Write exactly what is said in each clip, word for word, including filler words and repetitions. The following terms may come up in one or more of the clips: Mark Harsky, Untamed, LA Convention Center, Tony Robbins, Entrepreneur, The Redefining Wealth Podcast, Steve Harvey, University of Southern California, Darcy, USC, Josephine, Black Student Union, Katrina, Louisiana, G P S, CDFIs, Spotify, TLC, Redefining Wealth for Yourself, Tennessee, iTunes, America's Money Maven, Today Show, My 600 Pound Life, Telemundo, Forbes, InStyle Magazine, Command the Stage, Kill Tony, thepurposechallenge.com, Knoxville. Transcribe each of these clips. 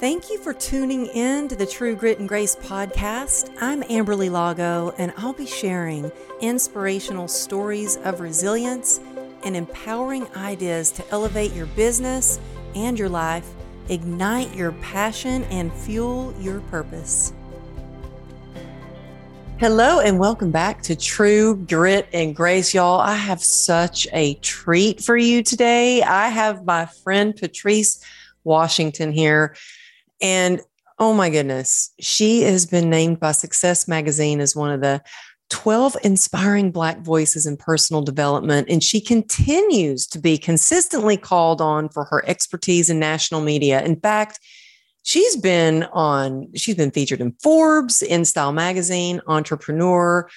Thank you for tuning in to the True Grit and Grace podcast. I'm Amberly Lago, and I'll be sharing inspirational stories of resilience and empowering ideas to elevate your business and your life, ignite your passion, and fuel your purpose. Hello, and welcome back to True Grit and Grace, y'all. I have such a treat for you today. I have my friend Patrice Washington here. And oh my goodness, she has been named by Success Magazine as one of the twelve inspiring Black voices in personal development. And she continues to be consistently called on for her expertise in national media. In fact, she's been on, she's been featured in Forbes, InStyle Magazine, Entrepreneur,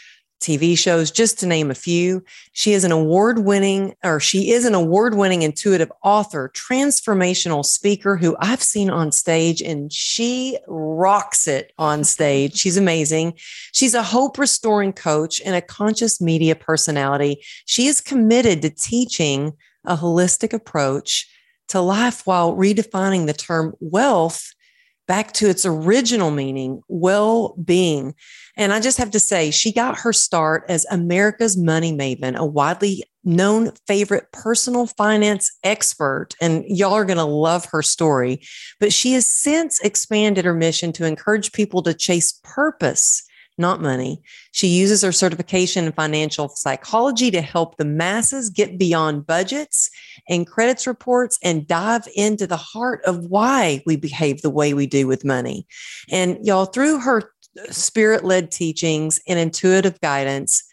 T V shows, just to name a few. She is an award-winning, or she is an award-winning intuitive author, transformational speaker who I've seen on stage, and she rocks it on stage. She's amazing. She's a hope-restoring coach and a conscious media personality. She is committed to teaching a holistic approach to life while redefining the term wealth back to its original meaning, well-being. And I just have to say, she got her start as America's Money Maven, a widely known favorite personal finance expert. And y'all are going to love her story. But she has since expanded her mission to encourage people to chase purpose, not money. She uses her certification in financial psychology to help the masses get beyond budgets and credits reports and dive into the heart of why we behave the way we do with money. And y'all, through her spirit-led teachings and intuitive guidance,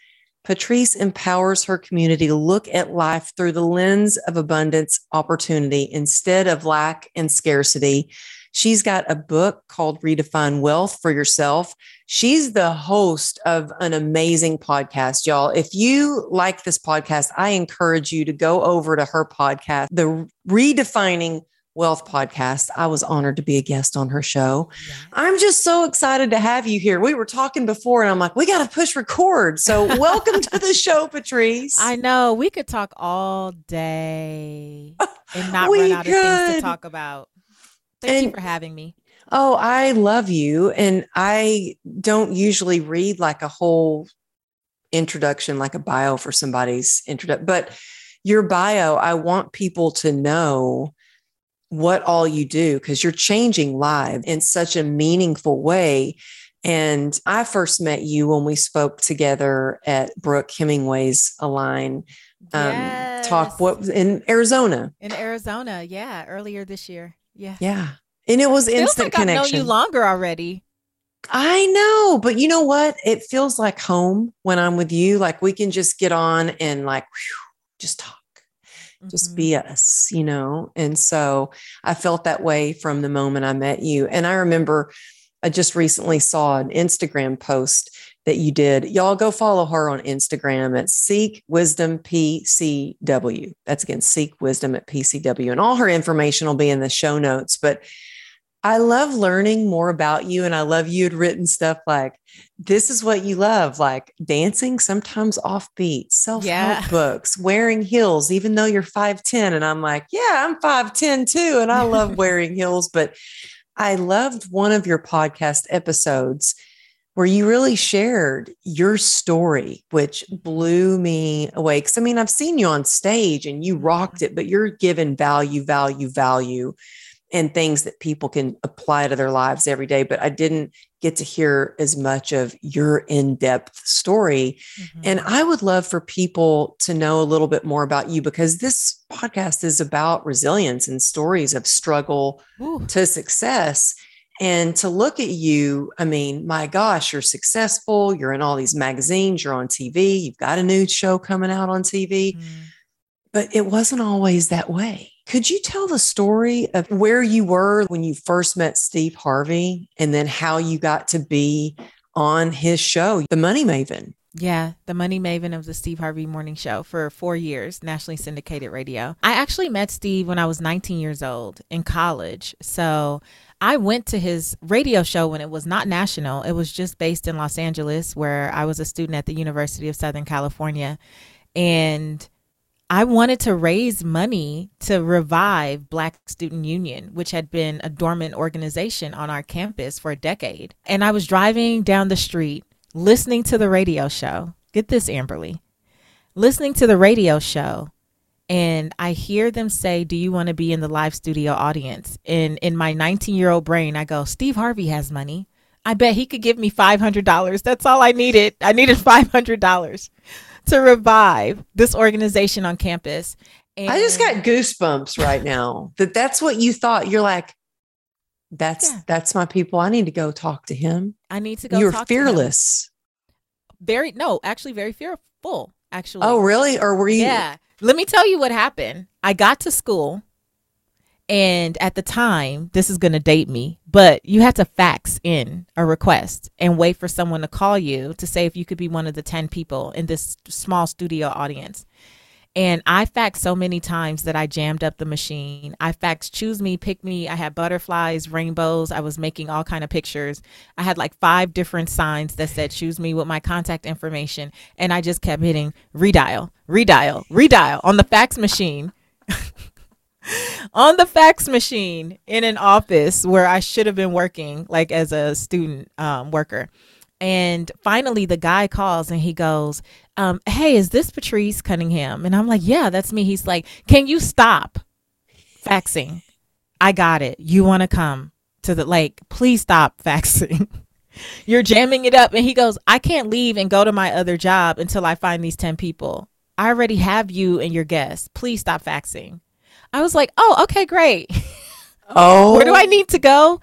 Patrice empowers her community to look at life through the lens of abundance, opportunity, instead of lack and scarcity. She's got a book called Redefine Wealth for Yourself. She's the host of an amazing podcast, y'all. If you like this podcast, I encourage you to go over to her podcast, the Redefining Wealth Podcast. I was honored to be a guest on her show. Yeah. I'm just so excited to have you here. We were talking before and I'm like, we got to push record. So welcome to the show, Patrice. I know, we could talk all day and not run out could. of things to talk about. Thank and, you for having me. Oh, I love you. And I don't usually read like a whole introduction, like a bio for somebody's introduction, but your bio, I want people to know what all you do, because you're changing lives in such a meaningful way. And I first met you when we spoke together at Brooke Hemingway's Align um, yes. talk what in Arizona. In Arizona. Yeah. Earlier this year. Yeah. Yeah. And it was it feels instant like connection. I've known you longer already. I know, but you know what? It feels like home when I'm with you. Like we can just get on and like, whew, just talk, mm-hmm. just be us, you know? And so I felt that way from the moment I met you. And I remember I just recently saw an Instagram post that you did. Y'all go follow her on Instagram at Seek Wisdom P C W. That's again, Seek Wisdom at P C W. And all her information will be in the show notes. But I love learning more about you. And I love you had written stuff like, this is what you love, like dancing, sometimes offbeat, self-help yeah. books, wearing heels, even though you're five ten. And I'm like, yeah, I'm five ten too. And I love wearing heels. But I loved one of your podcast episodes where you really shared your story, which blew me away. Because I mean, I've seen you on stage and you rocked it, but you're giving value, value, value, and things that people can apply to their lives every day. But I didn't get to hear as much of your in-depth story. Mm-hmm. And I would love for people to know a little bit more about you, because this podcast is about resilience and stories of struggle Ooh. to success. And to look at you, I mean, my gosh, you're successful. You're in all these magazines. You're on T V. You've got a new show coming out on T V. Mm. But it wasn't always that way. Could you tell the story of where you were when you first met Steve Harvey and then how you got to be on his show, The Money Maven? Yeah, the Money Maven of the Steve Harvey Morning Show for four years, nationally syndicated radio. I actually met Steve when I was nineteen years old in college. So I went to his radio show when it was not national. It was just based in Los Angeles, where I was a student at the University of Southern California. And I wanted to raise money to revive Black Student Union, which had been a dormant organization on our campus for a decade. And I was driving down the street, listening to the radio show. Get this, Amberly. Listening to the radio show, and I hear them say, do you want to be in the live studio audience? And in my nineteen-year-old brain, I go, Steve Harvey has money. I bet he could give me five hundred dollars. That's all I needed. I needed five hundred dollars. To revive this organization on campus. And I just got goosebumps right now that that's what you thought. You're like, that's, yeah. that's my people. I need to go talk to him. I need to go. You're talk fearless. To him. Very, no, actually very fearful actually. Oh, really? Or were you? Yeah. Let me tell you what happened. I got to school and at the time, this is going to date me, but you had to fax in a request and wait for someone to call you to say if you could be one of the ten people in this small studio audience. And I faxed so many times that I jammed up the machine. I faxed, choose me, pick me. I had butterflies, rainbows. I was making all kinds of pictures. I had like five different signs that said, choose me with my contact information. And I just kept hitting redial, redial, redial on the fax machine. On the fax machine in an office where I should have been working like as a student um, worker. And finally, the guy calls and he goes, um, hey, is this Patrice Cunningham? And I'm like, yeah, that's me. He's like, can you stop faxing? I got it. You want to come to the lake? Please stop faxing. You're jamming it up. And he goes, I can't leave and go to my other job until I find these ten people. I already have you and your guests. Please stop faxing. I was like, oh, okay, great. Oh, where do I need to go?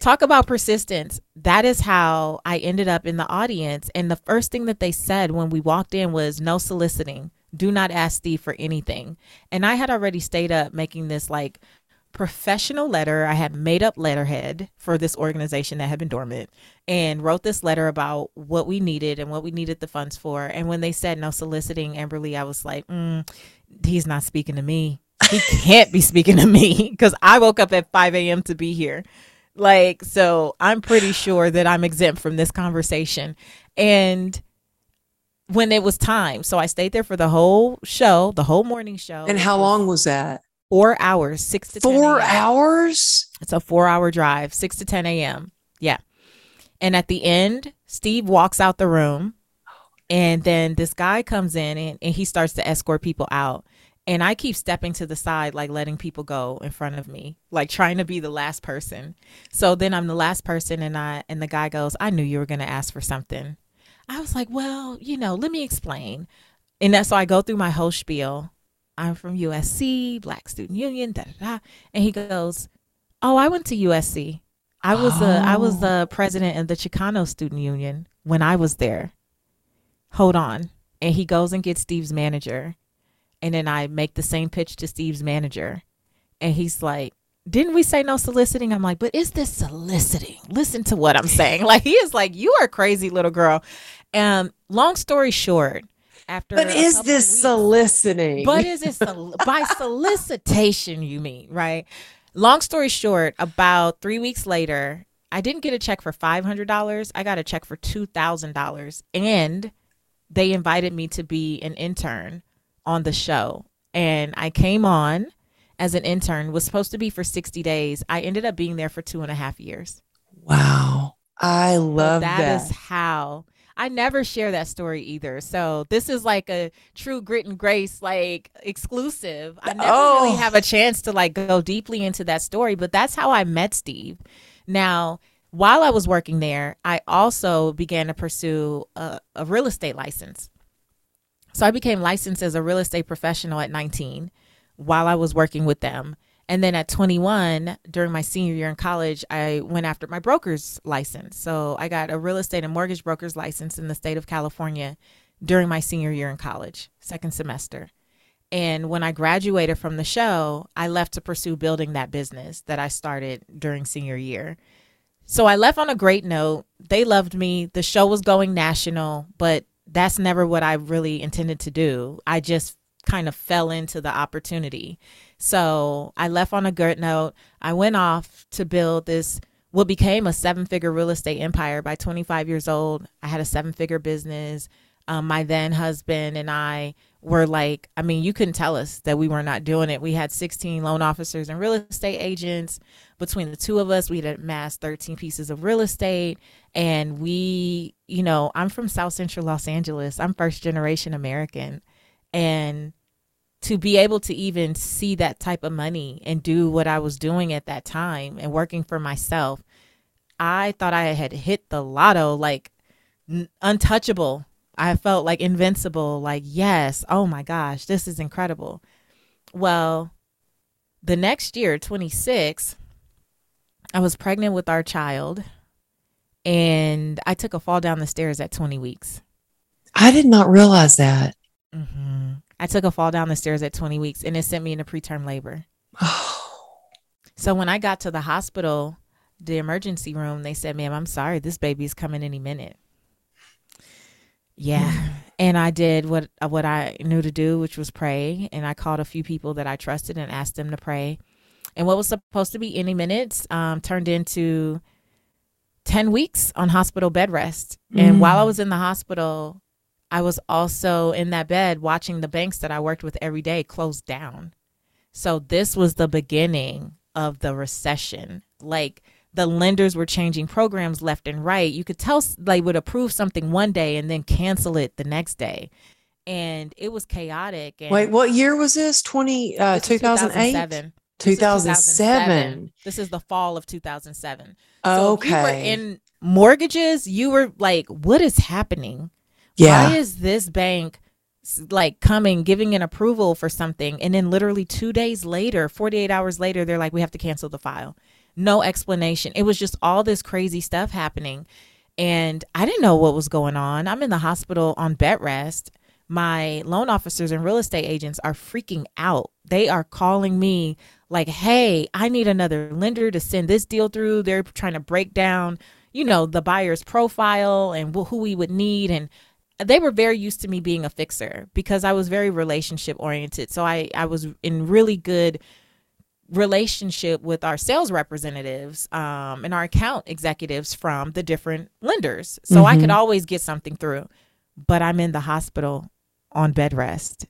Talk about persistence. That is how I ended up in the audience. And the first thing that they said when we walked in was no soliciting. Do not ask Steve for anything. And I had already stayed up making this like professional letter. I had made up letterhead for this organization that had been dormant and wrote this letter about what we needed and what we needed the funds for. And when they said no soliciting, Amberly, I was like, mm, he's not speaking to me. He can't be speaking to me because I woke up at five a.m. to be here. Like, so I'm pretty sure that I'm exempt from this conversation. And when it was time, so I stayed there for the whole show, the whole morning show. And how long was that? Four hours, six to four hours. It's a four hour drive, six to ten a.m. Yeah. And at the end, Steve walks out the room and then this guy comes in and, and he starts to escort people out. And I keep stepping to the side, like letting people go in front of me, like trying to be the last person. So then I'm the last person and I and the guy goes, I knew you were going to ask for something. I was like, well, you know, let me explain. And that's so I go through my whole spiel. I'm from U S C, Black Student Union, da da da. And he goes, oh, I went to U S C. I was oh. a, I was the president of the Chicano Student Union when I was there. Hold on. And he goes and gets Steve's manager. And then I make the same pitch to Steve's manager. And he's like, didn't we say no soliciting? I'm like, but is this soliciting? Listen to what I'm saying. Like, he is like, you are crazy, little girl. Um, long story short, after. But is this weeks, soliciting? But is it sol- by solicitation, you mean, right? Long story short, about three weeks later, I didn't get a check for five hundred dollars. I got a check for two thousand dollars. And they invited me to be an intern on the show. And I came on as an intern, was supposed to be for sixty days. I ended up being there for two and a half years. Wow. I love so that. That is how I never share that story either. So this is like a true grit and grace, like exclusive. I never oh. really have a chance to like go deeply into that story, but that's how I met Steve. Now, while I was working there, I also began to pursue a, a real estate license. So I became licensed as a real estate professional at nineteen while I was working with them. And then at twenty-one, during my senior year in college, I went after my broker's license. So I got a real estate and mortgage broker's license in the state of California during my senior year in college, second semester. And when I graduated from the show, I left to pursue building that business that I started during senior year. So I left on a great note. They loved me. The show was going national, but that's never what I really intended to do. I just kind of fell into the opportunity. So I left on a good note. I went off to build this, what became a seven-figure real estate empire. By twenty-five years old, I had a seven-figure business. Um, my then husband and I were like, I mean, you couldn't tell us that we were not doing it. We had sixteen loan officers and real estate agents. Between the two of us, we had amassed thirteen pieces of real estate. And we, you know, I'm from South Central Los Angeles. I'm first generation American. And to be able to even see that type of money and do what I was doing at that time and working for myself, I thought I had hit the lotto, like n- untouchable. I felt like invincible, like, yes, oh my gosh, this is incredible. Well, the next year, twenty-six, I was pregnant with our child and I took a fall down the stairs at twenty weeks. I did not realize that. Mm-hmm. I took a fall down the stairs at twenty weeks and it sent me into preterm labor. So when I got to the hospital, the emergency room, they said, ma'am, I'm sorry, this baby's coming any minute. Yeah. And I did what what I knew to do, which was pray. And I called a few people that I trusted and asked them to pray. And what was supposed to be any minutes um, turned into ten weeks on hospital bed rest. Mm. And while I was in the hospital, I was also in that bed watching the banks that I worked with every day close down. So this was the beginning of the recession. Like, the lenders were changing programs left and right. You could tell they would approve something one day and then cancel it the next day. And it was chaotic. And wait, what year was this? twenty, uh, two thousand eight? two thousand seven. two thousand seven. This is the fall of two thousand seven. So okay. If you were in mortgages, you were like, what is happening? Yeah. Why is this bank like coming, giving an approval for something? And then literally two days later, forty-eight hours later, they're like, we have to cancel the file. No explanation. It was just all this crazy stuff happening. And I didn't know what was going on. I'm in the hospital on bed rest. My loan officers and real estate agents are freaking out. They are calling me like, hey, I need another lender to send this deal through. They're trying to break down, you know, the buyer's profile and who we would need. And they were very used to me being a fixer because I was very relationship oriented. So I, I was in really good relationship with our sales representatives um, and our account executives from the different lenders. So mm-hmm. I could always get something through, but I'm in the hospital on bed rest.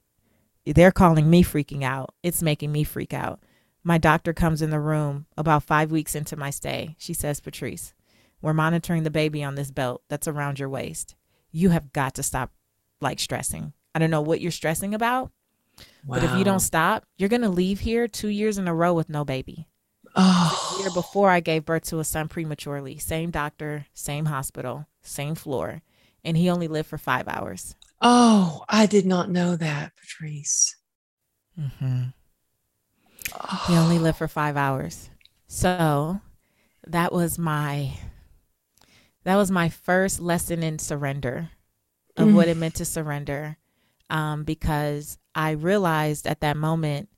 They're calling me freaking out. It's making me freak out. My doctor comes in the room about five weeks into my stay. She says, Patrice, we're monitoring the baby on this belt that's around your waist. You have got to stop like stressing. I don't know what you're stressing about. Wow. But if you don't stop, you're going to leave here two years in a row with no baby. Oh. The year before, I gave birth to a son prematurely. Same doctor, same hospital, same floor. And he only lived for five hours. Oh, I did not know that, Patrice. Mm-hmm. Oh. He only lived for five hours. So that was my, that was my first lesson in surrender of mm. what it meant to surrender. Um, because I realized at that moment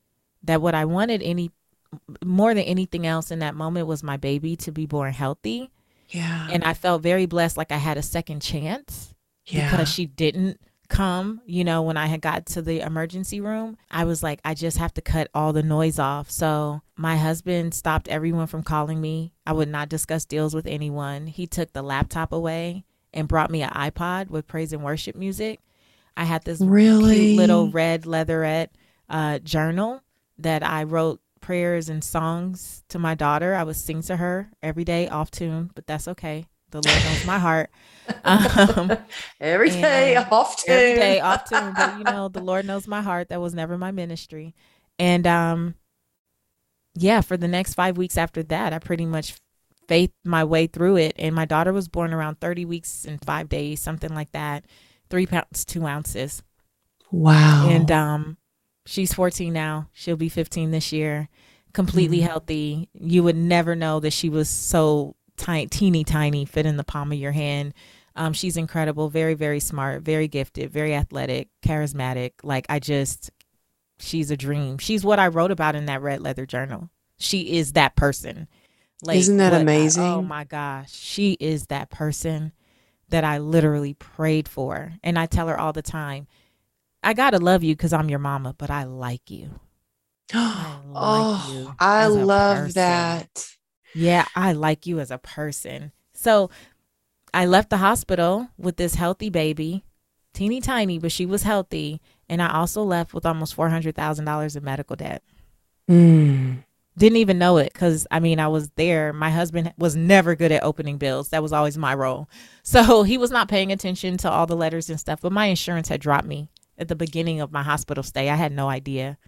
that what I wanted any more than anything else in that moment was my baby to be born healthy. Yeah. And I felt very blessed. Like I had a second chance yeah. because she didn't come, you know, when I had got to the emergency room, I was like, I just have to cut all the noise off. So my husband stopped everyone from calling me. I would not discuss deals with anyone. He took the laptop away and brought me an iPod with praise and worship music. I had this really cute little red leatherette uh, journal that I wrote prayers and songs to my daughter. I would sing to her every day off tune, but that's okay. The Lord knows my heart. Um, every day and, off tune. Every day off tune. But you know, the Lord knows my heart. That was never my ministry. And um, yeah, for the next five weeks after that, I pretty much faithed my way through it. And my daughter was born around thirty weeks and five days, something like that. Three pounds, two ounces. Wow. And um, she's fourteen now. She'll be fifteen this year. Completely mm-hmm. healthy. You would never know that she was so tiny, teeny tiny, fit in the palm of your hand. Um, she's incredible. Very, very smart. Very gifted. Very athletic. Charismatic. Like I just, she's a dream. She's what I wrote about in that red leather journal. She is that person. Like, isn't that what, amazing? I, oh my gosh. She is that person that I literally prayed for. And I tell her all the time, I gotta love you because I'm your mama, but I like you. I like oh, you I love person. That. Yeah, I like you as a person. So I left the hospital with this healthy baby, teeny tiny, but she was healthy. And I also left with almost four hundred thousand dollars in medical debt. Mm. Didn't even know it because, I mean, I was there. My husband was never good at opening bills. That was always my role. So he was not paying attention to all the letters and stuff. But my insurance had dropped me at the beginning of my hospital stay. I had no idea.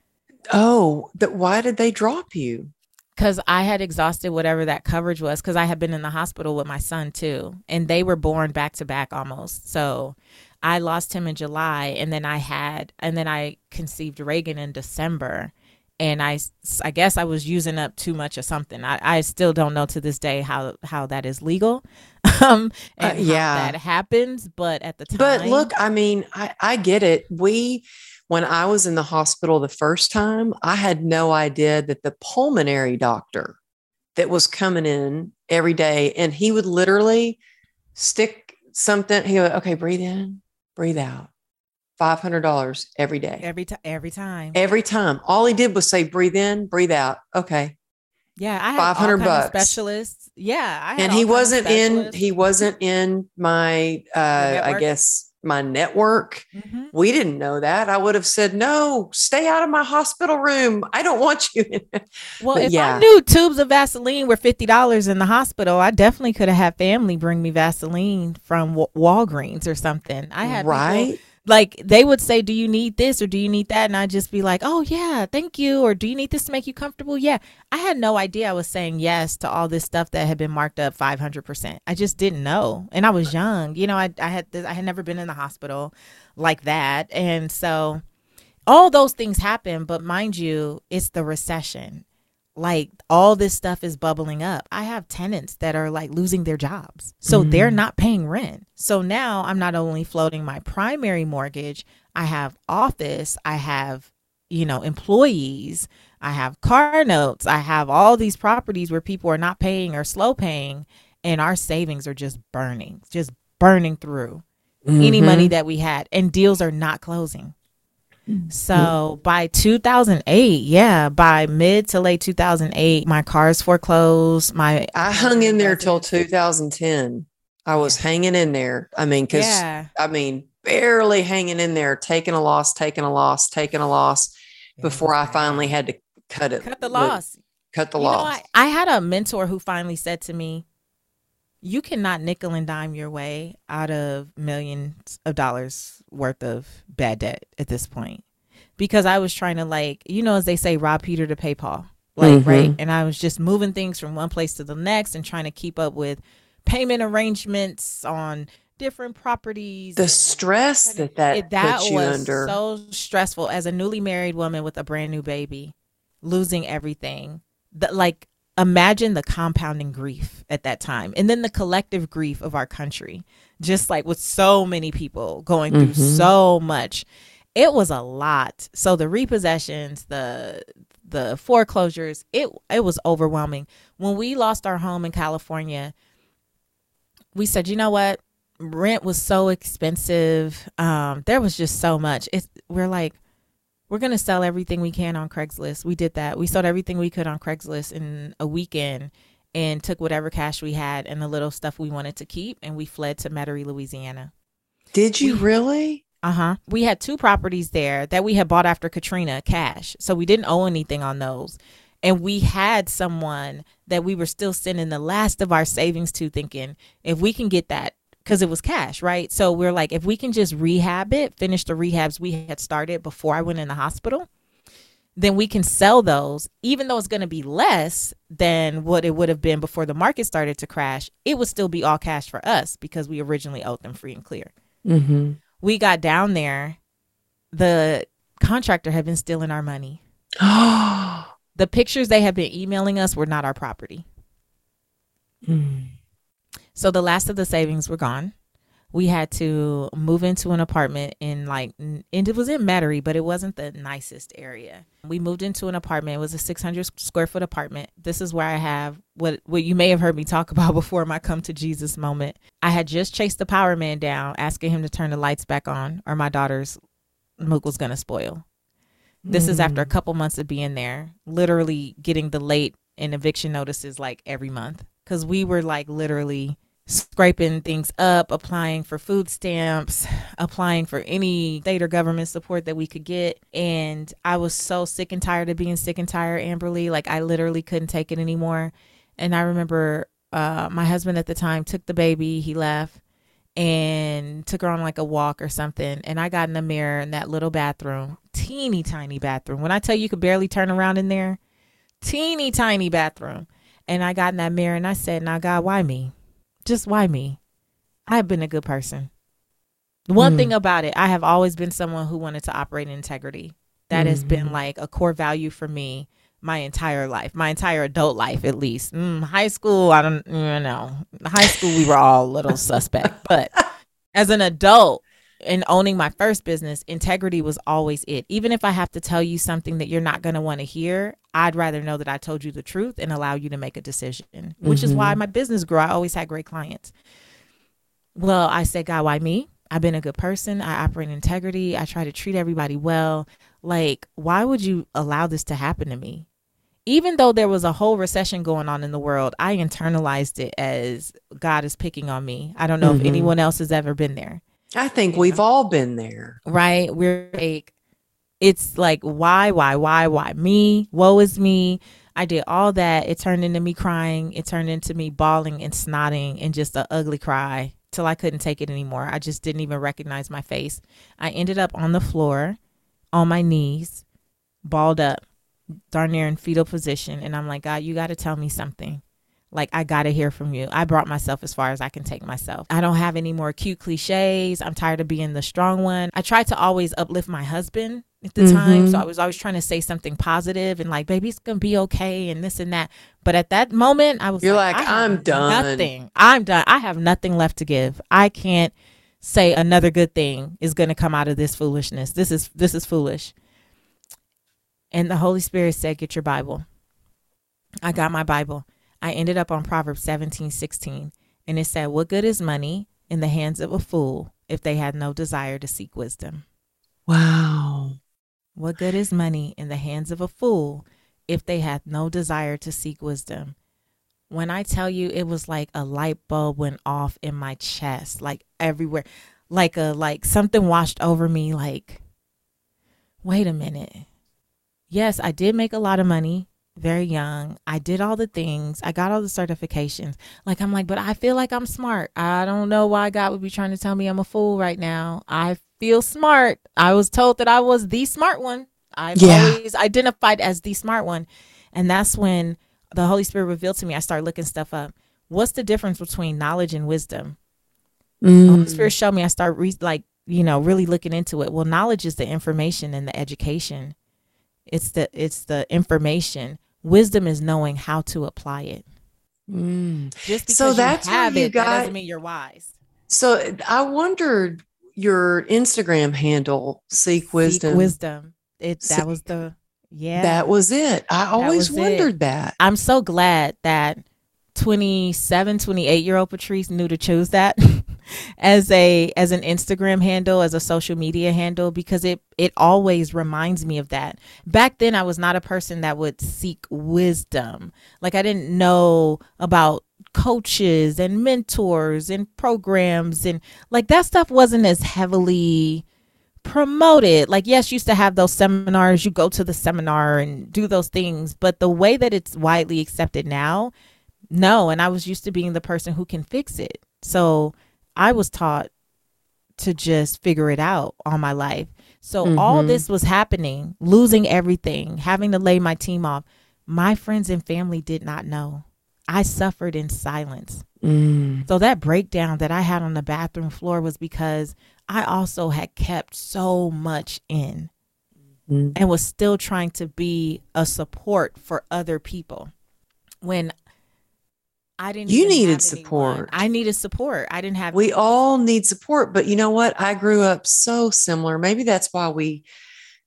Oh, but why did they drop you? Because I had exhausted whatever that coverage was, because I had been in the hospital with my son, too. And they were born back to back almost. So I lost him in July, and then I had and then I conceived Reagan in December. And I, I guess I was using up too much of something. I, I still don't know to this day how how that is legal. um, and uh, yeah, how that happens. But at the time. But look, I mean, I, I get it. We When I was in the hospital the first time, I had no idea that the pulmonary doctor that was coming in every day, and he would literally stick something. He would, okay, breathe in, breathe out. five hundred dollars every day. Every time. Every time. Every time. All he did was say, breathe in, breathe out. Okay. Yeah. I had five hundred bucks. Specialists. Yeah. I had and he wasn't in, he wasn't in my, uh, I guess, my network. Mm-hmm. We didn't know that. I would have said, no, stay out of my hospital room. I don't want you. Well, if yeah. I knew tubes of Vaseline were fifty dollars in the hospital, I definitely could have had family bring me Vaseline from Wal- Walgreens or something. I had right. People, like they would say, do you need this or do you need that? And I'd just be like, oh yeah, thank you. Or do you need this to make you comfortable? Yeah. I had no idea I was saying yes to all this stuff that had been marked up five hundred percent. I just didn't know. And I was young, you know, I, I had, this, I had never been in the hospital like that. And so all those things happen, but mind you, it's the recession. Like all this stuff is bubbling up. I have tenants that are like losing their jobs. So mm-hmm. they're not paying rent. So now I'm not only floating my primary mortgage, I have office, I have, you know, employees, I have car notes, I have all these properties where people are not paying or slow paying, and our savings are just burning, just burning through mm-hmm. any money that we had, and deals are not closing. So by two thousand eight, yeah, by mid to late two thousand eight, my car's foreclosed. My I hung in there till two thousand ten. I was yeah. hanging in there. I mean, because yeah. I mean, barely hanging in there, taking a loss, taking a loss, taking a loss yeah. before I finally had to cut it. Cut the loss. Cut the you loss. Know, I, I had a mentor who finally said to me, you cannot nickel and dime your way out of millions of dollars worth of bad debt at this point, because I was trying to, like, you know, as they say, rob Peter to pay Paul, like, mm-hmm. right. And I was just moving things from one place to the next and trying to keep up with payment arrangements on different properties. The stress that that, it, that puts you under. That was so stressful as a newly married woman with a brand new baby, losing everything. The, like, imagine the compounding grief at that time, and then the collective grief of our country, just like with so many people going through mm-hmm. so much. It was a lot. So the repossessions, the the foreclosures, it it was overwhelming. When we lost our home in California, we said, you know what, rent was so expensive, um there was just so much. It's we're like, we're going to sell everything we can on Craigslist. We did that. We sold everything we could on Craigslist in a weekend and took whatever cash we had and the little stuff we wanted to keep. And we fled to Metairie, Louisiana. Did you we, really? Uh-huh. We had two properties there that we had bought after Katrina cash. So we didn't owe anything on those. And we had someone that we were still sending the last of our savings to, thinking if we can get that, because it was cash, right? So we're like, if we can just rehab it, finish the rehabs we had started before I went in the hospital, then we can sell those, even though it's going to be less than what it would have been before the market started to crash. It would still be all cash for us because we originally owed them free and clear. Mm-hmm. We got down there. The contractor had been stealing our money. The pictures they had been emailing us were not our property. Mm. So the last of the savings were gone. We had to move into an apartment in like, and it was in Metairie, but it wasn't the nicest area. We moved into an apartment. It was a six hundred square foot apartment. This is where I have what, what you may have heard me talk about before, my come to Jesus moment. I had just chased the power man down, asking him to turn the lights back on or my daughter's mook was going to spoil. This mm. is after a couple months of being there, literally getting the late and eviction notices like every month. Because we were like literally scraping things up, applying for food stamps, applying for any state or government support that we could get. And I was so sick and tired of being sick and tired, Amberly. Like, I literally couldn't take it anymore. And I remember uh, my husband at the time took the baby. He left and took her on like a walk or something. And I got in the mirror in that little bathroom, teeny tiny bathroom. When I tell you, you could barely turn around in there, teeny tiny bathroom. And I got in that mirror and I said, now, God, why me? Just why me? I've been a good person. One mm. thing about it, I have always been someone who wanted to operate in integrity. That mm. has been like a core value for me my entire life, my entire adult life, at least. Mm, high school, I don't you know. High school, we were all a little suspect. But as an adult and owning my first business, integrity was always it. Even if I have to tell you something that you're not going to want to hear, I'd rather know that I told you the truth and allow you to make a decision, which mm-hmm. is why my business grew. I always had great clients. Well, I said, God, why me? I've been a good person. I operate in integrity. I try to treat everybody well. Like, why would you allow this to happen to me? Even though there was a whole recession going on in the world, I internalized it as God is picking on me. I don't know mm-hmm. if anyone else has ever been there. I think we've all been there. Right. We're like, it's like, why, why, why, why me? Woe is me. I did all that. It turned into me crying. It turned into me bawling and snotting and just an ugly cry till I couldn't take it anymore. I just didn't even recognize my face. I ended up on the floor, on my knees, balled up, darn near in fetal position. And I'm like, God, you got to tell me something. Like, I got to hear from you. I brought myself as far as I can take myself. I don't have any more cute cliches. I'm tired of being the strong one. I tried to always uplift my husband at the mm-hmm. time. So I was always trying to say something positive and like, baby, it's going to be okay and this and that. But at that moment, I was You're like, like I'm done. Nothing. I'm done. I have nothing left to give. I can't say another good thing is going to come out of this foolishness. This is this is foolish. And the Holy Spirit said, get your Bible. I got my Bible. I ended up on Proverbs seventeen sixteen, and it said, what good is money in the hands of a fool if they had no desire to seek wisdom? Wow. What good is money in the hands of a fool if they had no desire to seek wisdom? When I tell you, it was like a light bulb went off in my chest, like everywhere, like a like something washed over me, like, wait a minute. Yes, I did make a lot of money. Very young. I did all the things. I got all the certifications. Like, I'm like, but I feel like I'm smart. I don't know why God would be trying to tell me I'm a fool right now. I feel smart. I was told that I was the smart one. I've yeah. always identified as the smart one. And that's when the Holy Spirit revealed to me, I started looking stuff up. What's the difference between knowledge and wisdom? Mm. The Holy Spirit showed me. I started re- like, you know, really looking into it. Well, knowledge is the information and the education. It's the it's the information. Wisdom is knowing how to apply it. Mm. Just because so that's you have you it, got, that doesn't mean you're wise. So I wondered your Instagram handle, Seek Wisdom. Seek Wisdom. It that Seek. was the yeah. That was it. I always that wondered it. that. I'm so glad that twenty-seven, twenty-eight year old Patrice knew to choose that as a as an Instagram handle, as a social media handle, because it it always reminds me of that. Back then, I was not a person that would seek wisdom. Like, I didn't know about coaches and mentors and programs, and like that stuff wasn't as heavily promoted. Like, yes, you used to have those seminars, you go to the seminar and do those things, but the way that it's widely accepted now, no. And I was used to being the person who can fix it. So I was taught to just figure it out all my life. So mm-hmm. all this was happening, losing everything, having to lay my team off. My friends and family did not know. I suffered in silence. Mm. So that breakdown that I had on the bathroom floor was because I also had kept so much in mm-hmm. and was still trying to be a support for other people. When I didn't you needed support. Anyone. I needed support. I didn't have. We anyone. all need support. But you know what? I grew up so similar. Maybe that's why we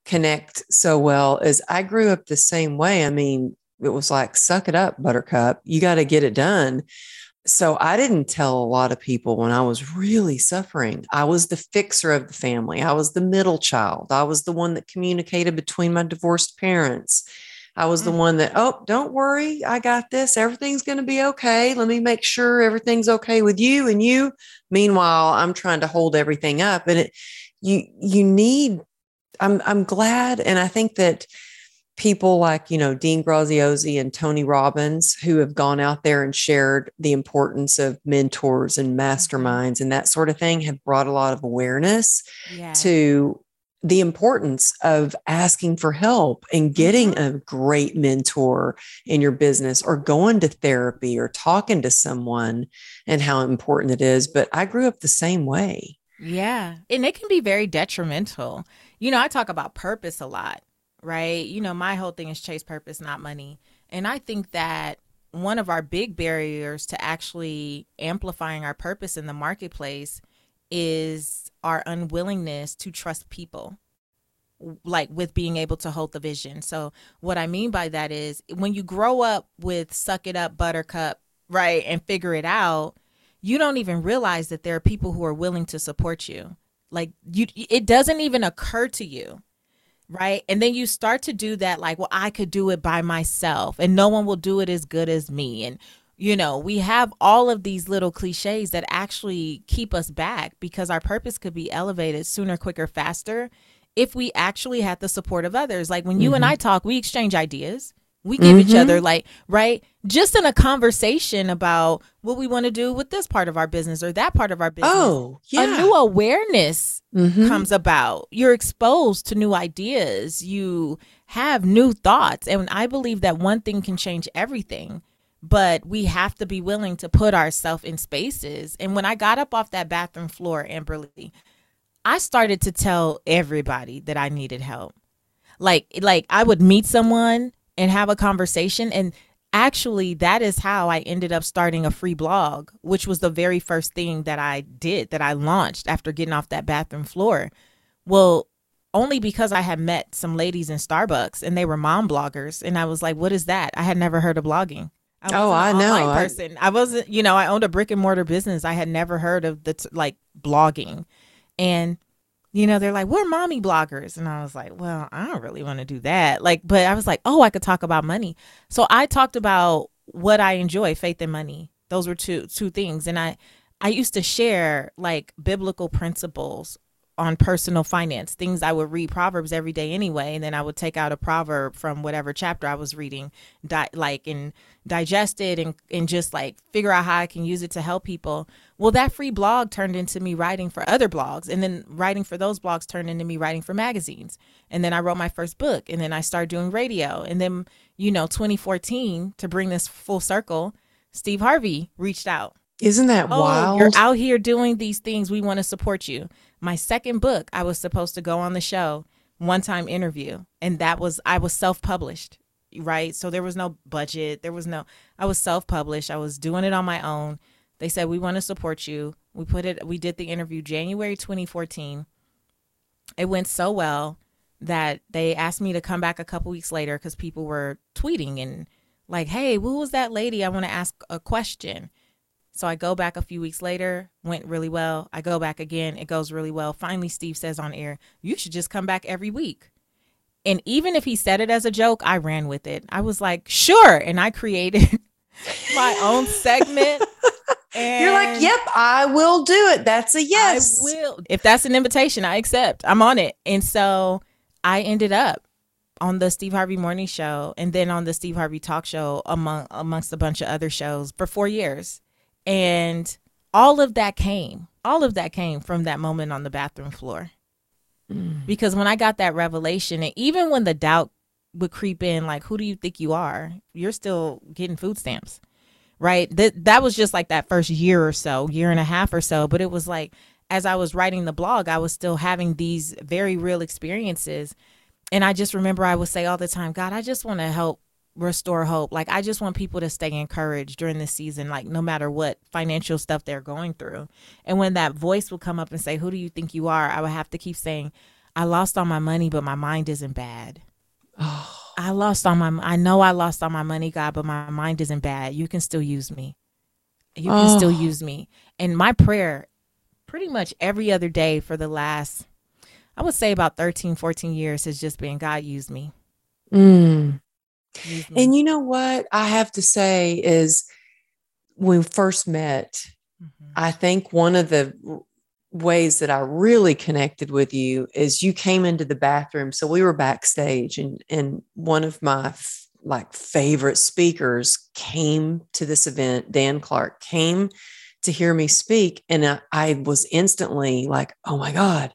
connect so well, is I grew up the same way. I mean, it was like, suck it up, buttercup. You got to get it done. So I didn't tell a lot of people when I was really suffering. I was the fixer of the family. I was the middle child. I was the one that communicated between my divorced parents. I was the one that, oh, don't worry, I got this. Everything's going to be okay. Let me make sure everything's okay with you and you. Meanwhile, I'm trying to hold everything up. And it, you you need, I'm I'm glad. And I think that people like, you know, Dean Graziosi and Tony Robbins, who have gone out there and shared the importance of mentors and masterminds and that sort of thing, have brought a lot of awareness yeah. to the importance of asking for help and getting a great mentor in your business, or going to therapy, or talking to someone, and how important it is. But I grew up the same way. Yeah. And it can be very detrimental. You know, I talk about purpose a lot, right? You know, my whole thing is chase purpose, not money. And I think that one of our big barriers to actually amplifying our purpose in the marketplace is our unwillingness to trust people, like with being able to hold the vision. So what I mean by that is, when you grow up with suck it up, buttercup, right, and figure it out, you don't even realize that there are people who are willing to support you. Like you, it doesn't even occur to you, right? And then you start to do that, like, well, I could do it by myself and no one will do it as good as me. And you know, we have all of these little cliches that actually keep us back, because our purpose could be elevated sooner, quicker, faster if we actually had the support of others. Like when you mm-hmm. and I talk, we exchange ideas. We give mm-hmm. each other, like, right, just in a conversation about what we want to do with this part of our business or that part of our business. Oh, yeah. A new awareness mm-hmm. comes about. You're exposed to new ideas. You have new thoughts. And I believe that one thing can change everything. But we have to be willing to put ourselves in spaces. And when I got up off that bathroom floor, Amberly, I started to tell everybody that I needed help. Like, like I would meet someone and have a conversation. And actually, that is how I ended up starting a free blog, which was the very first thing that I did, that I launched after getting off that bathroom floor. Well, only because I had met some ladies in Starbucks and they were mom bloggers. And I was like, what is that? I had never heard of blogging. I oh, I know. Person. I, I wasn't, you know, I owned a brick and mortar business. I had never heard of the t- like blogging. And, you know, they're like, we're mommy bloggers. And I was like, well, I don't really want to do that. Like, but I was like, oh, I could talk about money. So I talked about what I enjoy, faith and money. Those were two, two things. And I, I used to share like biblical principles on personal finance, things I would read Proverbs every day anyway. And then I would take out a proverb from whatever chapter I was reading, di- like and digest it and, and just like figure out how I can use it to help people. Well, that free blog turned into me writing for other blogs. And then writing for those blogs turned into me writing for magazines. And then I wrote my first book, and then I started doing radio. And then, you know, twenty fourteen, to bring this full circle, Steve Harvey reached out. Isn't that oh, wild? You're out here doing these things. We want to support you. My second book, I was supposed to go on the show, one time interview. And that was, I was self-published, right? So there was no budget. There was no, I was self-published. I was doing it on my own. They said, we want to support you. We put it, we did the interview January twenty fourteen. It went so well that they asked me to come back a couple weeks later, because people were tweeting and like, hey, who was that lady? I want to ask a question. So I go back a few weeks later, went really well. I go back again, it goes really well. Finally, Steve says on air, you should just come back every week. And even if he said it as a joke, I ran with it. I was like, sure. And I created my own segment. And you're like, yep, I will do it. That's a yes. I will. If that's an invitation, I accept. I'm on it. And so I ended up on the Steve Harvey Morning Show, and then on the Steve Harvey Talk Show, among amongst a bunch of other shows, for four years. And all of that came, all of that came from that moment on the bathroom floor. Mm. Because when I got that revelation, and even when the doubt would creep in, like, who do you think you are? You're still getting food stamps, right? Th- that was just like that first year or so, year and a half or so. But it was like, as I was writing the blog, I was still having these very real experiences. And I just remember I would say all the time, God, I just want to help restore hope. Like, I just want people to stay encouraged during this season, like no matter what financial stuff they're going through. And when that voice would come up and say, who do you think you are? I would have to keep saying, I lost all my money, but my mind isn't bad. Oh. I lost all my, I know I lost all my money, God, but my mind isn't bad. You can still use me. You oh. can still use me. And my prayer pretty much every other day for the last, I would say about thirteen, fourteen years has just been, God, use me. Mm. Mm-hmm. And you know what I have to say is when we first met, mm-hmm. I think one of the ways that I really connected with you is you came into the bathroom. So we were backstage and, and one of my f- like favorite speakers came to this event. Dan Clark came to hear me speak. And I, I was instantly like, oh my God,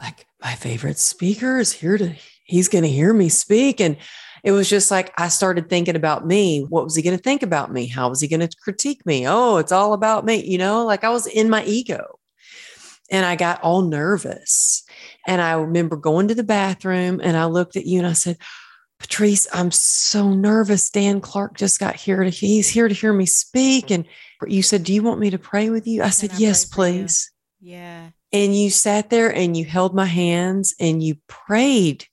like my favorite speaker is here to, he's going to hear me speak. And it was just like, I started thinking about me. What was he going to think about me? How was he going to critique me? Oh, it's all about me. You know, like I was in my ego. And I got all nervous. And I remember going to the bathroom and I looked at you and I said, Patrice, I'm so nervous. Dan Clark just got here. To, he's here to hear me speak. And you said, do you want me to pray with you? I said, I yes, please. Yeah. And you sat there and you held my hands and you prayed.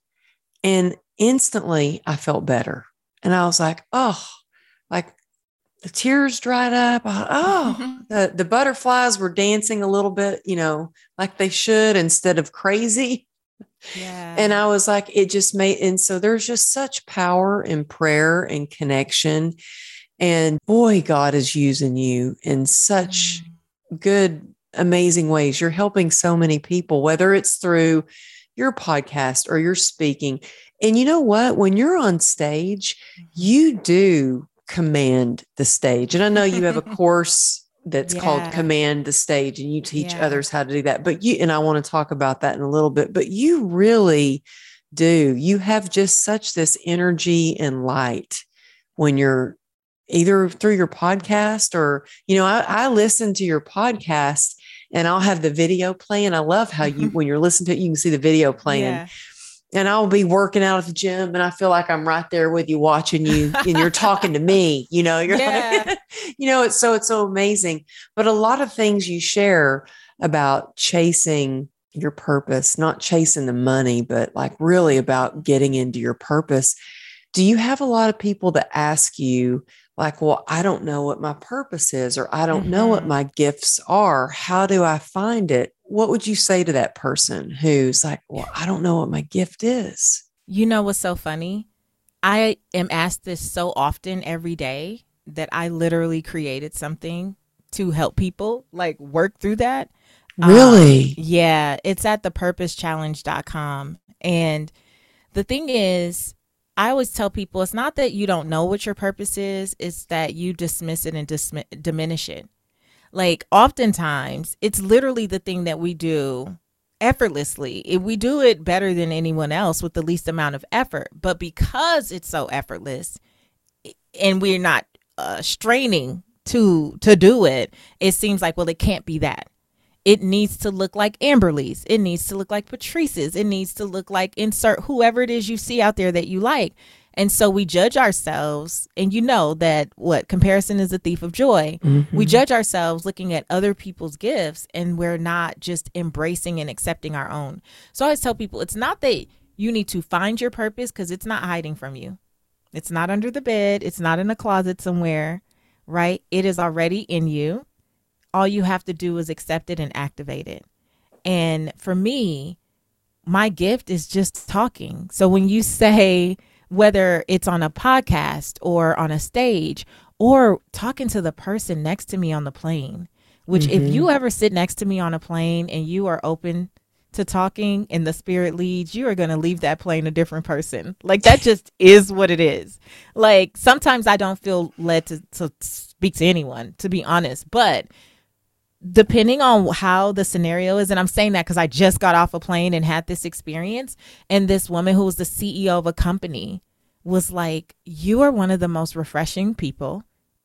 And instantly I felt better. And I was like, oh, like, the tears dried up. I, oh, mm-hmm. the, the butterflies were dancing a little bit, you know, like they should instead of crazy. Yeah. And I was like, it just made, and so there's just such power in prayer and connection. And boy, God is using you in such mm. good, amazing ways. You're helping so many people, whether it's through your podcast or your speaking. And you know what? When you're on stage, you do command the stage. And I know you have a course that's yeah. called Command the Stage and you teach yeah. others how to do that. But you, and I want to talk about that in a little bit, but you really do. You have just such this energy and light when you're either through your podcast or, you know, I, I listen to your podcast and I'll have the video playing. I love how you, when you're listening to it, you can see the video playing. Yeah. And I'll be working out at the gym and I feel like I'm right there with you, watching you and you're talking to me, you know, you're yeah. like, you know, it's so, it's so amazing, but a lot of things you share about chasing your purpose, not chasing the money, but like really about getting into your purpose. Do you have a lot of people that ask you like, well, I don't know what my purpose is, or I don't mm-hmm. know what my gifts are. How do I find it? What would you say to that person who's like, well, I don't know what my gift is? You know what's so funny? I am asked this so often every day that I literally created something to help people like work through that. Really? Um, yeah. It's at the purpose challenge dot com. And the thing is, I always tell people, it's not that you don't know what your purpose is. It's that you dismiss it and dis- diminish it. Like oftentimes it's literally the thing that we do effortlessly. If we do it better than anyone else with the least amount of effort, but because it's so effortless and we're not uh, straining to, to do it, it seems like, well, it can't be that. It needs to look like Amberly's. It needs to look like Patrice's. It needs to look like insert whoever it is you see out there that you like. And so we judge ourselves, and you know that what comparison is a thief of joy. Mm-hmm. We judge ourselves looking at other people's gifts, and we're not just embracing and accepting our own. So I always tell people, it's not that you need to find your purpose, because it's not hiding from you. It's not under the bed. It's not in a closet somewhere, right? It is already in you. All you have to do is accept it and activate it. And for me, my gift is just talking. So when you say, whether it's on a podcast or on a stage or talking to the person next to me on the plane, which mm-hmm. if you ever sit next to me on a plane and you are open to talking and the spirit leads, you are going to leave that plane a different person. Like that just is what it is. Like sometimes I don't feel led to, to speak to anyone, to be honest, but depending on how the scenario is, and I'm saying that because I just got off a plane and had this experience, and this woman who was the C E O of a company was like, you are one of the most refreshing people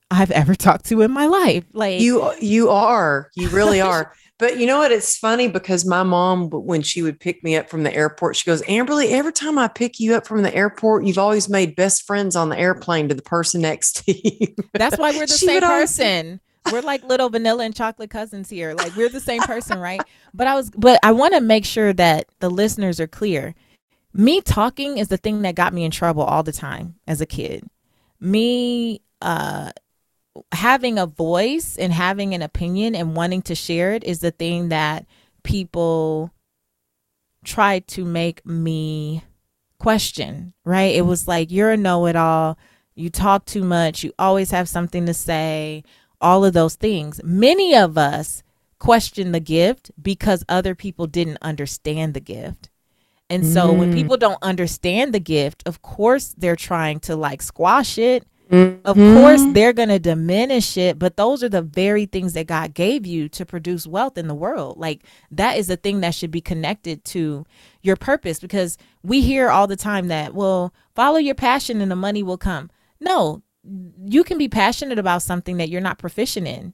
I've ever talked to in my life. Like you, you are, you really are. But you know what? It's funny because my mom, when she would pick me up from the airport, she goes, Amberly, every time I pick you up from the airport, you've always made best friends on the airplane to the person next to you. That's why we're the she same person. Always- We're like little vanilla and chocolate cousins here. Like we're the same person, right? But I was, but I want to make sure that the listeners are clear. Me talking is the thing that got me in trouble all the time as a kid. Me uh, having a voice and having an opinion and wanting to share it is the thing that people try to make me question, right? It was like, you're a know-it-all, you talk too much, you always have something to say, all of those things. Many of us question the gift because other people didn't understand the gift. And so mm. when people don't understand the gift, of course, they're trying to like squash it. Mm-hmm. Of course, they're going to diminish it. But those are the very things that God gave you to produce wealth in the world. Like, that is the thing that should be connected to your purpose, because we hear all the time that, well, follow your passion and the money will come. No, you can be passionate about something that you're not proficient in.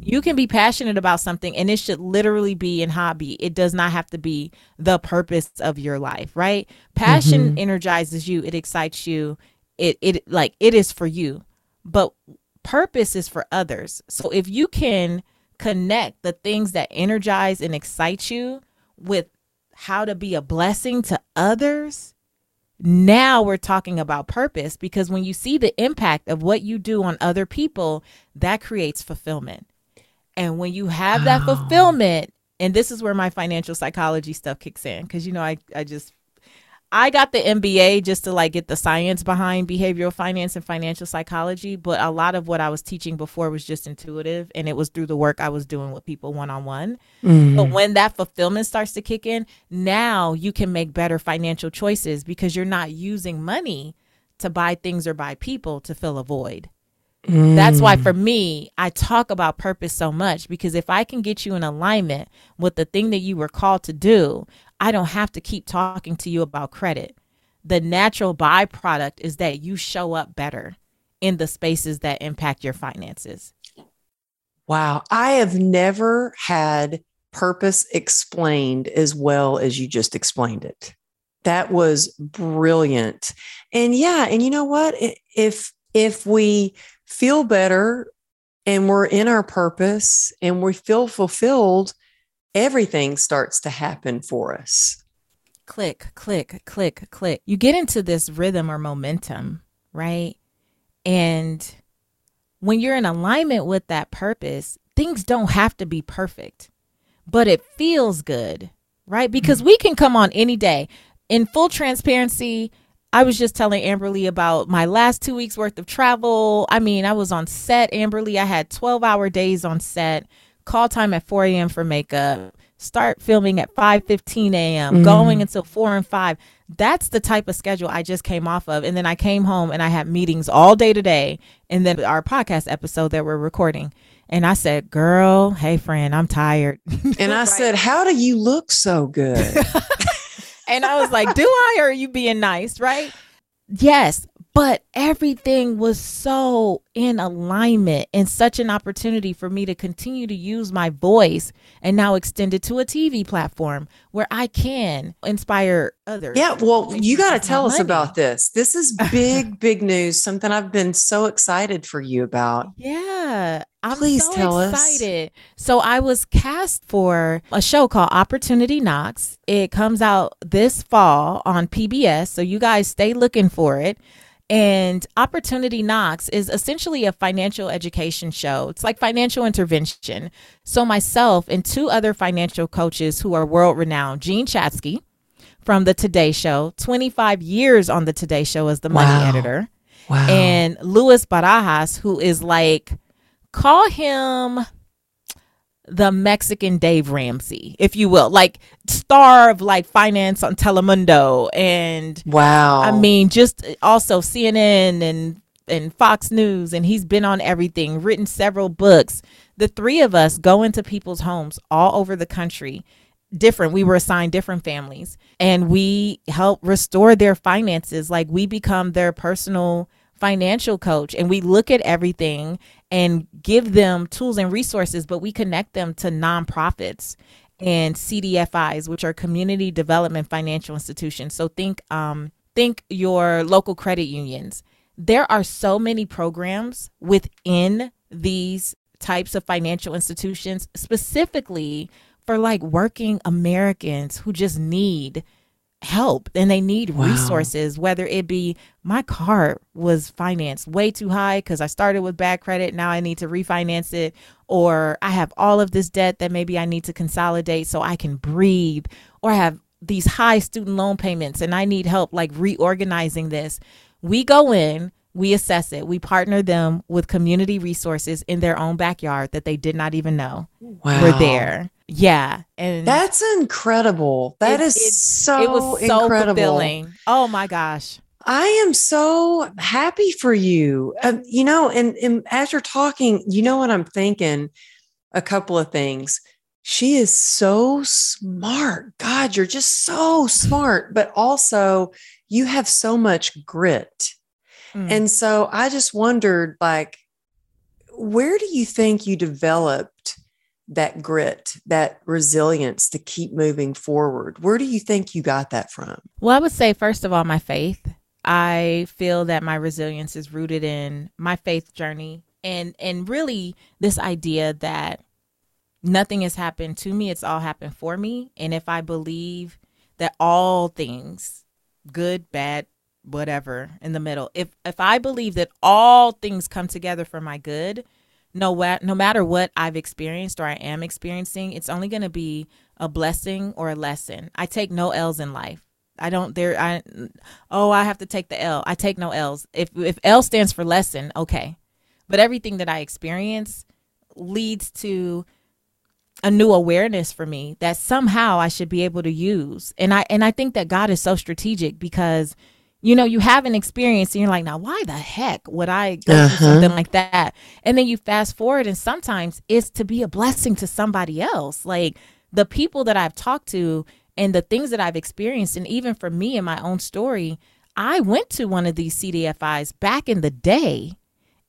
You can be passionate about something, and it should literally be a hobby. It does not have to be the purpose of your life, right? Passion mm-hmm. energizes you. It excites you. It, it like it is for you, but purpose is for others. So if you can connect the things that energize and excite you with how to be a blessing to others, now we're talking about purpose, because when you see the impact of what you do on other people, that creates fulfillment. And when you have that wow. fulfillment, and this is where my financial psychology stuff kicks in, because, you know, I, I just I got the M B A just to like get the science behind behavioral finance and financial psychology. But a lot of what I was teaching before was just intuitive. And it was through the work I was doing with people one on one. But when that fulfillment starts to kick in, now you can make better financial choices, because you're not using money to buy things or buy people to fill a void. Mm. That's why for me, I talk about purpose so much, because if I can get you in alignment with the thing that you were called to do, I don't have to keep talking to you about credit. The natural byproduct is that you show up better in the spaces that impact your finances. Wow. I have never had purpose explained as well as you just explained it. That was brilliant. And yeah, and you know what? If, if we feel better and we're in our purpose and we feel fulfilled, everything starts to happen for us. Click, click, click, click. You get into this rhythm or momentum, right? And when you're in alignment with that purpose, things don't have to be perfect, but it feels good, right? Because we can come on any day. In full transparency, I was just telling Amberly about my last two weeks worth of travel. I mean, I was on set, Amberly. I had twelve hour days on set. Call time at four a.m. for makeup, start filming at five fifteen a.m., mm-hmm. going until four and five. That's the type of schedule I just came off of. And then I came home and I had meetings all day today. And then our podcast episode that we're recording. And I said, girl, hey, friend, I'm tired. And I right? said, how do you look so good? And I was like, do I, or are you being nice, right? Yes. But everything was so in alignment, and such an opportunity for me to continue to use my voice and now extend it to a T V platform where I can inspire others. Yeah, well, you got to tell us about this. This is big, big news, something I've been so excited for you about. Yeah, I'm so excited. So I was cast for a show called Opportunity Knocks. It comes out this fall on P B S, so you guys stay looking for it. And Opportunity Knocks is essentially a financial education show. It's like financial intervention. So myself and two other financial coaches who are world-renowned, Gene Chatsky from the Today Show, twenty-five years on the Today Show as the money wow. editor, wow. and Luis Barajas, who is like, call him the Mexican Dave Ramsey, if you will, like star of like finance on Telemundo. And wow, I mean, just also C N N and, and Fox News. And he's been on everything, written several books. The three of us go into people's homes all over the country. Different. We were assigned different families, and we help restore their finances. Like, we become their personal financial coach, and we look at everything and give them tools and resources, but we connect them to nonprofits and C D F Is, which are community development financial institutions. So think, um, think your local credit unions. There are so many programs within these types of financial institutions, specifically for like working Americans who just need help and they need wow. resources, whether it be my car was financed way too high because I started with bad credit, now I need to refinance it, or I have all of this debt that maybe I need to consolidate so I can breathe, or I have these high student loan payments and I need help like reorganizing this. We go in, we assess it. We partner them with community resources in their own backyard that they did not even know wow. were there. Yeah. And that's incredible. That it, is it, so it was so incredible. Fulfilling. Oh my gosh. I am so happy for you. Uh, you know, and, and as you're talking, you know what I'm thinking? A couple of things. She is so smart. God, you're just so smart, but also you have so much grit. Mm. And so I just wondered, like, where do you think you developed that grit, that resilience to keep moving forward? Where do you think you got that from? Well, I would say, first of all, my faith. I feel that my resilience is rooted in my faith journey and and really this idea that nothing has happened to me. It's all happened for me. And if I believe that all things, good, bad, whatever, in the middle, if if I believe that all things come together for my good, no, wa- no matter what I've experienced or I am experiencing, it's only going to be a blessing or a lesson. I take no L's in life. I don't there. I, oh, I have to take the L. I take no L's. If if L stands for lesson, okay. But everything that I experience leads to a new awareness for me that somehow I should be able to use. And I, and I think that God is so strategic because, you know, you have an experience and you're like, now why the heck would I go uh-huh. through something like that? And then you fast forward and sometimes it's to be a blessing to somebody else. Like the people that I've talked to, and the things that I've experienced, and even for me in my own story, I went to one of these C D F Is back in the day,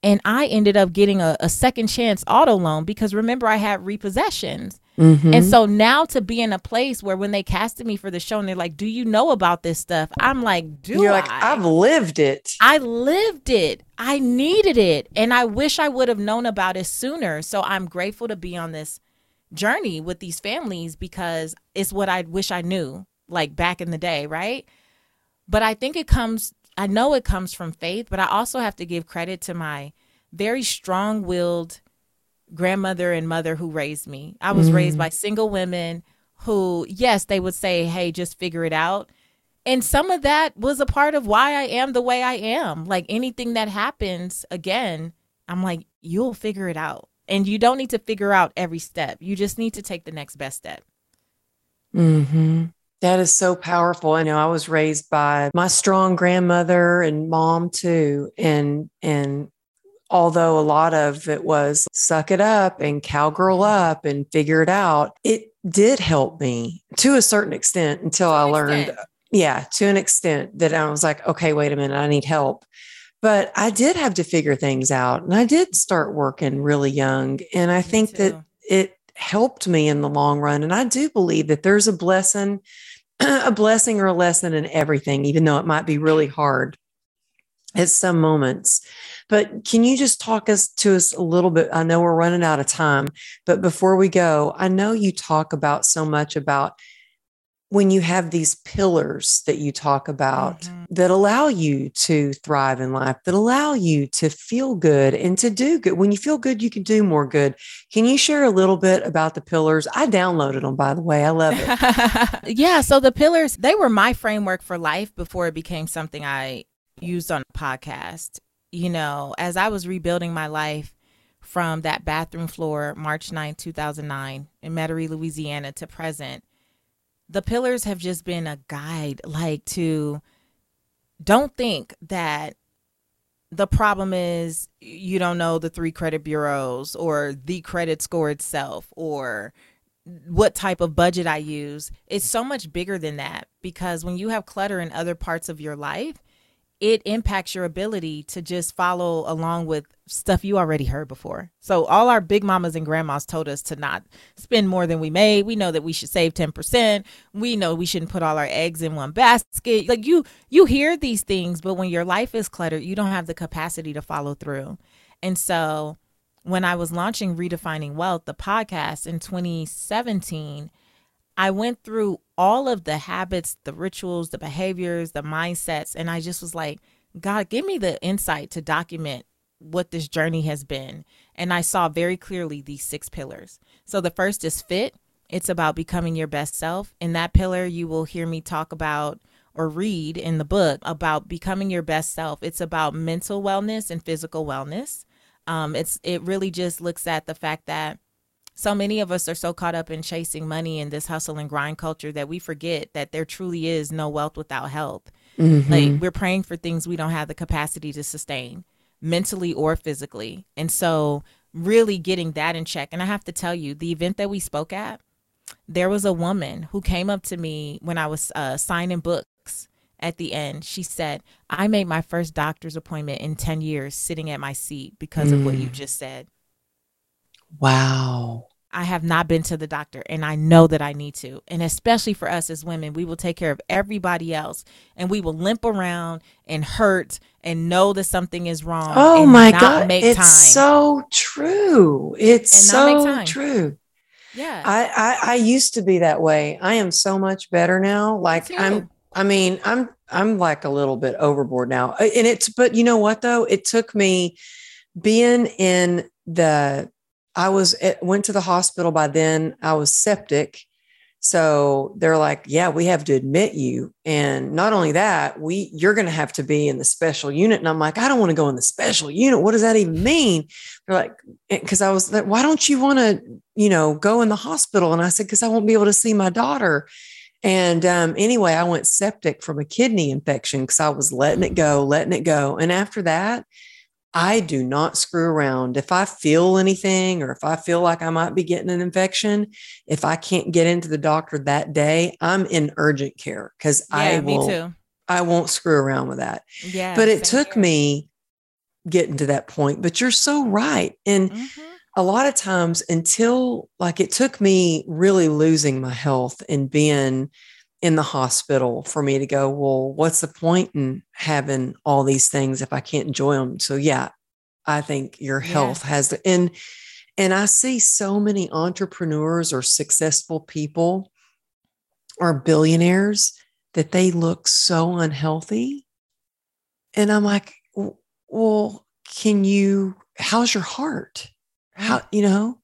and I ended up getting a, a second chance auto loan because remember I had repossessions. Mm-hmm. And so now to be in a place where when they casted me for the show and they're like, do you know about this stuff? I'm like, do You're I? Like, I've lived it. I lived it. I needed it. And I wish I would have known about it sooner. So I'm grateful to be on this journey with these families because it's what I wish I knew like back in the day, right? But I think it comes, I know it comes from faith, but I also have to give credit to my very strong-willed grandmother and mother who raised me. I was mm. raised by single women who, yes, they would say, hey, just figure it out. And some of that was a part of why I am the way I am. Like anything that happens, again, I'm like, you'll figure it out. And you don't need to figure out every step. You just need to take the next best step. Mm-hmm. That is so powerful. I know I was raised by my strong grandmother and mom too. And, and although a lot of it was suck it up and cowgirl up and figure it out, it did help me to a certain extent until I learned, extent. yeah, to an extent that I was like, okay, wait a minute, I need help. But I did have to figure things out and I did start working really young. And I me think too. that it helped me in the long run. And I do believe that there's a blessing, a blessing or a lesson in everything, even though it might be really hard at some moments. But can you just talk us to us a little bit? I know we're running out of time, but before we go, I know you talk about so much about when you have these pillars that you talk about mm-hmm. that allow you to thrive in life, that allow you to feel good and to do good. When you feel good, you can do more good. Can you share a little bit about the pillars? I downloaded them, by the way. I love it. Yeah. So the pillars, they were my framework for life before it became something I used on a podcast. You know, as I was rebuilding my life from that bathroom floor, March ninth, two thousand nine in Metairie, Louisiana to present, the pillars have just been a guide, like to don't think that the problem is you don't know the three credit bureaus or the credit score itself or what type of budget I use. It's so much bigger than that, because when you have clutter in other parts of your life, it impacts your ability to just follow along with stuff you already heard before. So all our big mamas and grandmas told us to not spend more than we made. We know that we should save ten percent. We know we shouldn't put all our eggs in one basket. Like you, you hear these things, but when your life is cluttered, you don't have the capacity to follow through. And so when I was launching Redefining Wealth, the podcast in twenty seventeen, I went through all of the habits, the rituals, the behaviors, the mindsets. And I just was like, God, give me the insight to document what this journey has been. And I saw very clearly these six pillars. So the first is fit. It's about becoming your best self. In that pillar, you will hear me talk about or read in the book about becoming your best self. It's about mental wellness and physical wellness. Um, it's it really just looks at the fact that so many of us are so caught up in chasing money in this hustle and grind culture that we forget that there truly is no wealth without health. Mm-hmm. Like, we're praying for things we don't have the capacity to sustain, mentally or physically. And so really getting that in check. And I have to tell you, the event that we spoke at, there was a woman who came up to me when I was uh, signing books at the end. She said, I made my first doctor's appointment in ten years sitting at my seat because mm. of what you just said. Wow. I have not been to the doctor, and I know that I need to. And especially for us as women, we will take care of everybody else, and we will limp around and hurt and know that something is wrong. Oh my God. It's time. So true. It's so true. Yeah. I, I, I used to be that way. I am so much better now. Like I'm, I mean, I'm, I'm like a little bit overboard now, and it's, but you know what though? It took me being in the, I was went to the hospital by then. I was septic. So they're like, yeah, we have to admit you. And not only that, we you're going to have to be in the special unit. And I'm like, I don't want to go in the special unit. What does that even mean? They're like, because I was like, why don't you want to, you know, go in the hospital? And I said, because I won't be able to see my daughter. And um, anyway, I went septic from a kidney infection because I was letting it go, letting it go. And after that, I do not screw around. If I feel anything, or if I feel like I might be getting an infection, if I can't get into the doctor that day, I'm in urgent care because yeah, I will, me too. I won't screw around with that. Yeah, but it took here. me getting to that point, but you're so right. And mm-hmm. a lot of times until like, it took me really losing my health and being in the hospital for me to go, well, what's the point in having all these things if I can't enjoy them? So yeah, I think your health yeah. has, the, and, and I see so many entrepreneurs or successful people or billionaires that they look so unhealthy. And I'm like, well, can you, how's your heart? How, you know,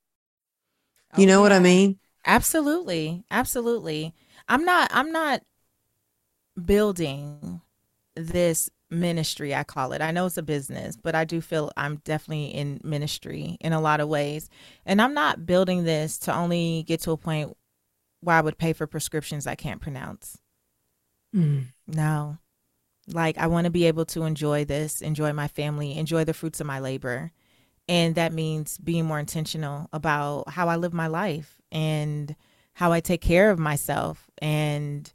okay. you know what I mean? Absolutely. Absolutely. I'm not, I'm not building this ministry, I call it. I know it's a business, but I do feel I'm definitely in ministry in a lot of ways. And I'm not building this to only get to a point where I would pay for prescriptions I can't pronounce. Mm. No, like I want to be able to enjoy this, enjoy my family, enjoy the fruits of my labor. And that means being more intentional about how I live my life and how I take care of myself and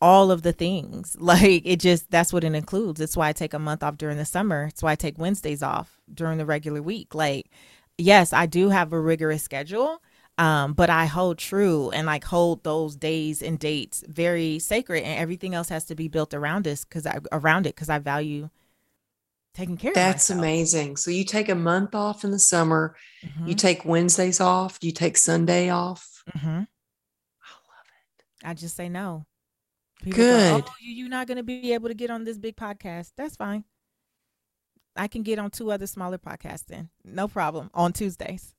all of the things. Like it just, that's what it includes. It's why I take a month off during the summer. It's why I take Wednesdays off during the regular week. Like, yes, I do have a rigorous schedule, um, but I hold true and like hold those days and dates very sacred, and everything else has to be built around this because I around it because I value taking care That's of myself. Amazing. So you take a month off in the summer, mm-hmm. you take Wednesdays off, you take Sunday off. Mm-hmm. I love it. I just say no. People Good. Go, oh, you're not going to be able to get on this big podcast. That's fine. I can get on two other smaller podcasts then. No problem. On Tuesdays,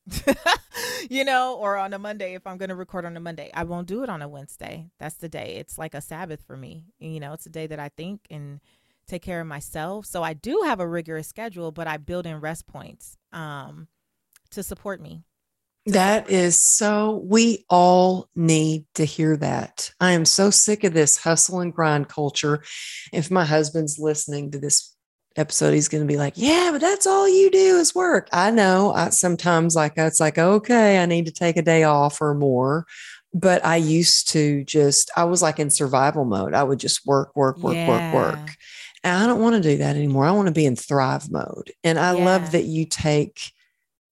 you know, or on a Monday. If I'm going to record on a Monday, I won't do it on a Wednesday. That's the day. It's like a Sabbath for me. You know, it's a day that I think and take care of myself. So I do have a rigorous schedule, but I build in rest points um, to support me. That is so, we all need to hear that. I am so sick of this hustle and grind culture. If my husband's listening to this episode, he's going to be like, yeah, but that's all you do is work. I know I sometimes like, it's like, okay, I need to take a day off or more, but I used to just, I was like in survival mode. I would just work, work, work, yeah. work, work. And I don't want to do that anymore. I want to be in thrive mode. And I yeah. love that you take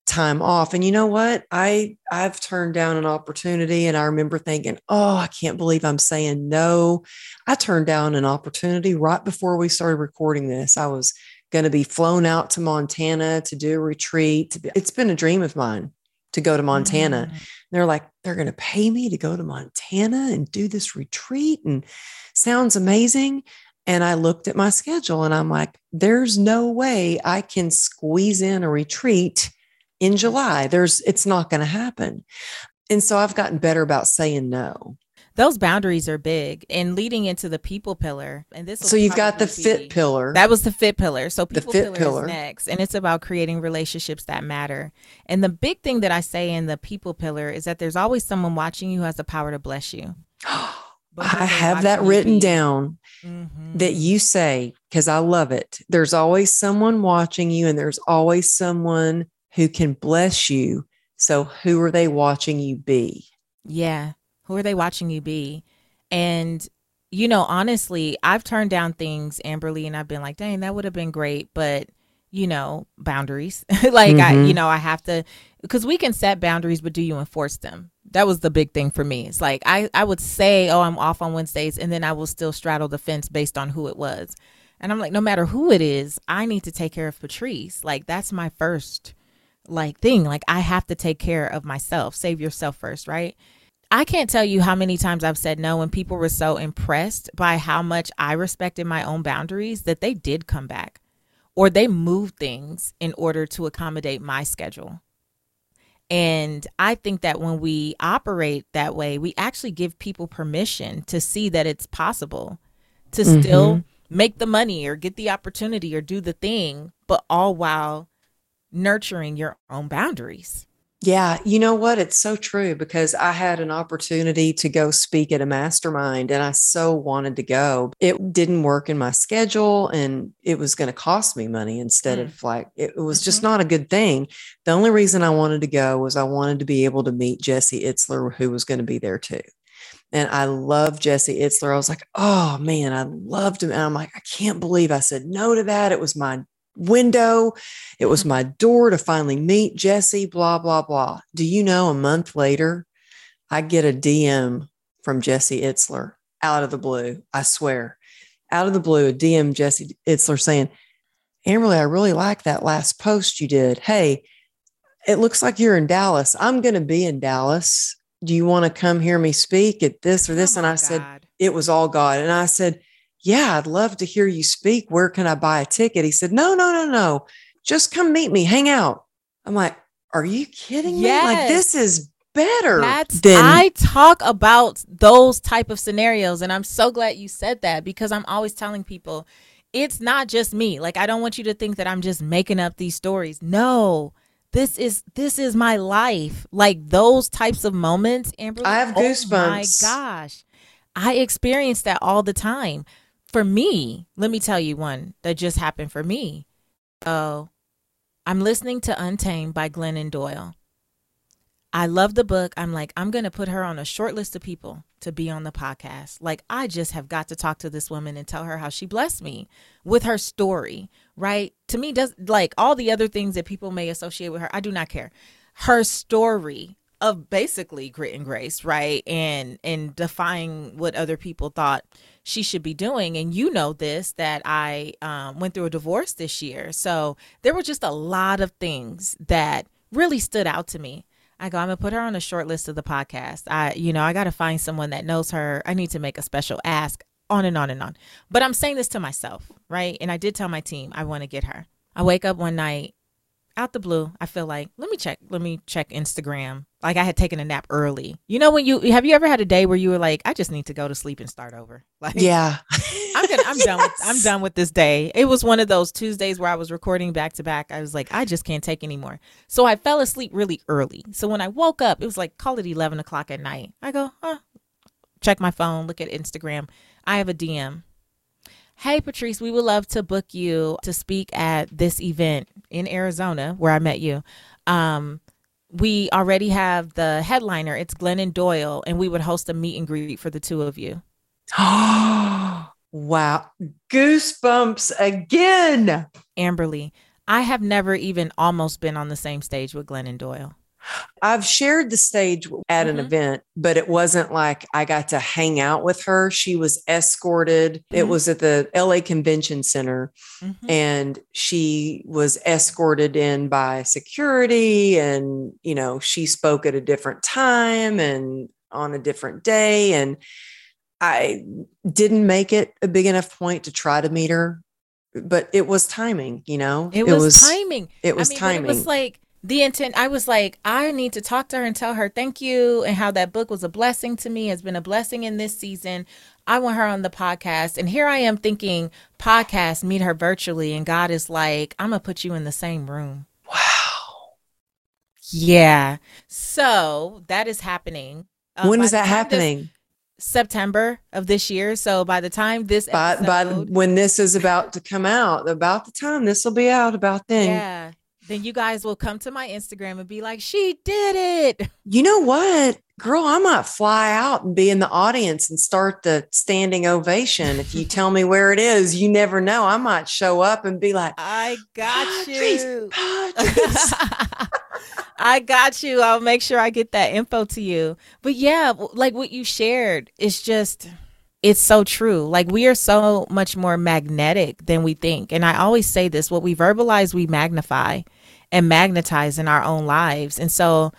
time off. And you know what? I, I've turned down an opportunity, and I remember thinking, oh, I can't believe I'm saying no. I turned down an opportunity right before we started recording this. I was going to be flown out to Montana to do a retreat. It's been a dream of mine to go to Montana. Mm-hmm. And they're like, they're going to pay me to go to Montana and do this retreat. And sounds amazing. And I looked at my schedule and I'm like, there's no way I can squeeze in a retreat in July. There's, it's not going to happen. And so I've gotten better about saying no. Those boundaries are big, and leading into the people pillar. And this So you've got the fit pillar. That was the fit pillar. So people the fit pillar, pillar is next, and it's about creating relationships that matter. And the big thing that I say in the people pillar is that there's always someone watching you who has the power to bless you. I have that written down mm-hmm. that you say, because I love it. There's always someone watching you, and there's always someone who can bless you. So who are they watching you be? Yeah. Who are they watching you be? And, you know, honestly, I've turned down things, Amberly, and I've been like, dang, that would have been great. But, you know, boundaries, like, mm-hmm. I, you know, I have to, because we can set boundaries, but do you enforce them? That was the big thing for me. It's like, I, I would say, oh, I'm off on Wednesdays. And then I will still straddle the fence based on who it was. And I'm like, no matter who it is, I need to take care of Patrice. Like, that's my first, like, thing. Like, I have to take care of myself. Save yourself first, right? I can't tell you how many times I've said no, and people were so impressed by how much I respected my own boundaries that they did come back, or they moved things in order to accommodate my schedule. And I think that when we operate that way, we actually give people permission to see that it's possible to mm-hmm. still make the money or get the opportunity or do the thing, but all while nurturing your own boundaries. Yeah. You know what? It's so true, because I had an opportunity to go speak at a mastermind, and I so wanted to go. It didn't work in my schedule, and it was going to cost me money instead mm. of like, it was mm-hmm. just not a good thing. The only reason I wanted to go was I wanted to be able to meet Jesse Itzler, who was going to be there too. And I love Jesse Itzler. I was like, oh man, I loved him. And I'm like, I can't believe I said no to that. It was my window. It was my door to finally meet Jesse, blah, blah, blah. Do you know, a month later, I get a D M from Jesse Itzler out of the blue. I swear, out of the blue, a D M Jesse Itzler saying, Amberly, I really like that last post you did. Hey, it looks like you're in Dallas. I'm going to be in Dallas. Do you want to come hear me speak at this or this? Oh, and I God. said, it was all God. And I said, yeah, I'd love to hear you speak. Where can I buy a ticket? He said, no, no, no, no. Just come meet me. Hang out. I'm like, are you kidding me? Yes. Like, this is better. That's, than- I talk about those type of scenarios. And I'm so glad you said that, because I'm always telling people, it's not just me. Like, I don't want you to think that I'm just making up these stories. No, this is, this is my life. Like, those types of moments, Amber. I have goosebumps. Oh my gosh. I experience that all the time. For me, let me tell you one that just happened for me. Oh, I'm listening to Untamed by Glennon Doyle. I love the book. I'm like, I'm going to put her on a short list of people to be on the podcast. Like, I just have got to talk to this woman and tell her how she blessed me with her story, right? To me, does like all the other things that people may associate with her, I do not care. Her story of basically grit and grace, right? And, and defying what other people thought she should be doing. And you know this, that I um, went through a divorce this year. So there were just a lot of things that really stood out to me. I go, I'm gonna put her on a short list of the podcast. I, you know, I got to find someone that knows her. I need to make a special ask, on and on and on. But I'm saying this to myself, right? And I did tell my team, I want to get her. I wake up one night out the blue. I feel like, let me check, let me check Instagram. Like, I had taken a nap early. You know, when you, have you ever had a day where you were like, I just need to go to sleep and start over? Like, yeah, I'm gonna, I'm yes. done with, I'm done with this day. It was one of those Tuesdays where I was recording back to back. I was like, I just can't take anymore. So I fell asleep really early. So when I woke up, it was like, call it eleven o'clock at night. I go, huh, check my phone, look at Instagram. I have a D M. Hey, Patrice, we would love to book you to speak at this event in Arizona where I met you. Um, We already have the headliner. It's Glennon Doyle, and we would host a meet and greet for the two of you. Oh, wow. Goosebumps again. Amberly, I have never even almost been on the same stage with Glennon Doyle. I've shared the stage at mm-hmm. an event, but it wasn't like I got to hang out with her. She was escorted. Mm-hmm. It was at the L A Convention Center, mm-hmm. and she was escorted in by security. And, you know, she spoke at a different time and on a different day. And I didn't make it a big enough point to try to meet her, but it was timing, you know, it, it was, was timing. It was I mean, timing. It was like, the intent, I was like, I need to talk to her and tell her thank you and how that book was a blessing to me, has been a blessing in this season. I want her on the podcast. And here I am thinking podcast, meet her virtually. And God is like, I'm going to put you in the same room. Wow. Yeah. So that is happening. Uh, when is that happening? September of this year. So by the time this by, episode, by when this is about to come out, about the time this will be out, about then. Yeah. Then you guys will come to my Instagram and be like, she did it. You know what, girl, I might fly out and be in the audience and start the standing ovation. If you tell me where it is, you never know. I might show up and be like, I got oh, you. Oh, I got you. I'll make sure I get that info to you. But yeah, like what you shared is just, it's so true. Like we are so much more magnetic than we think. And I always say this, what we verbalize, we magnify and magnetize in our own lives. And so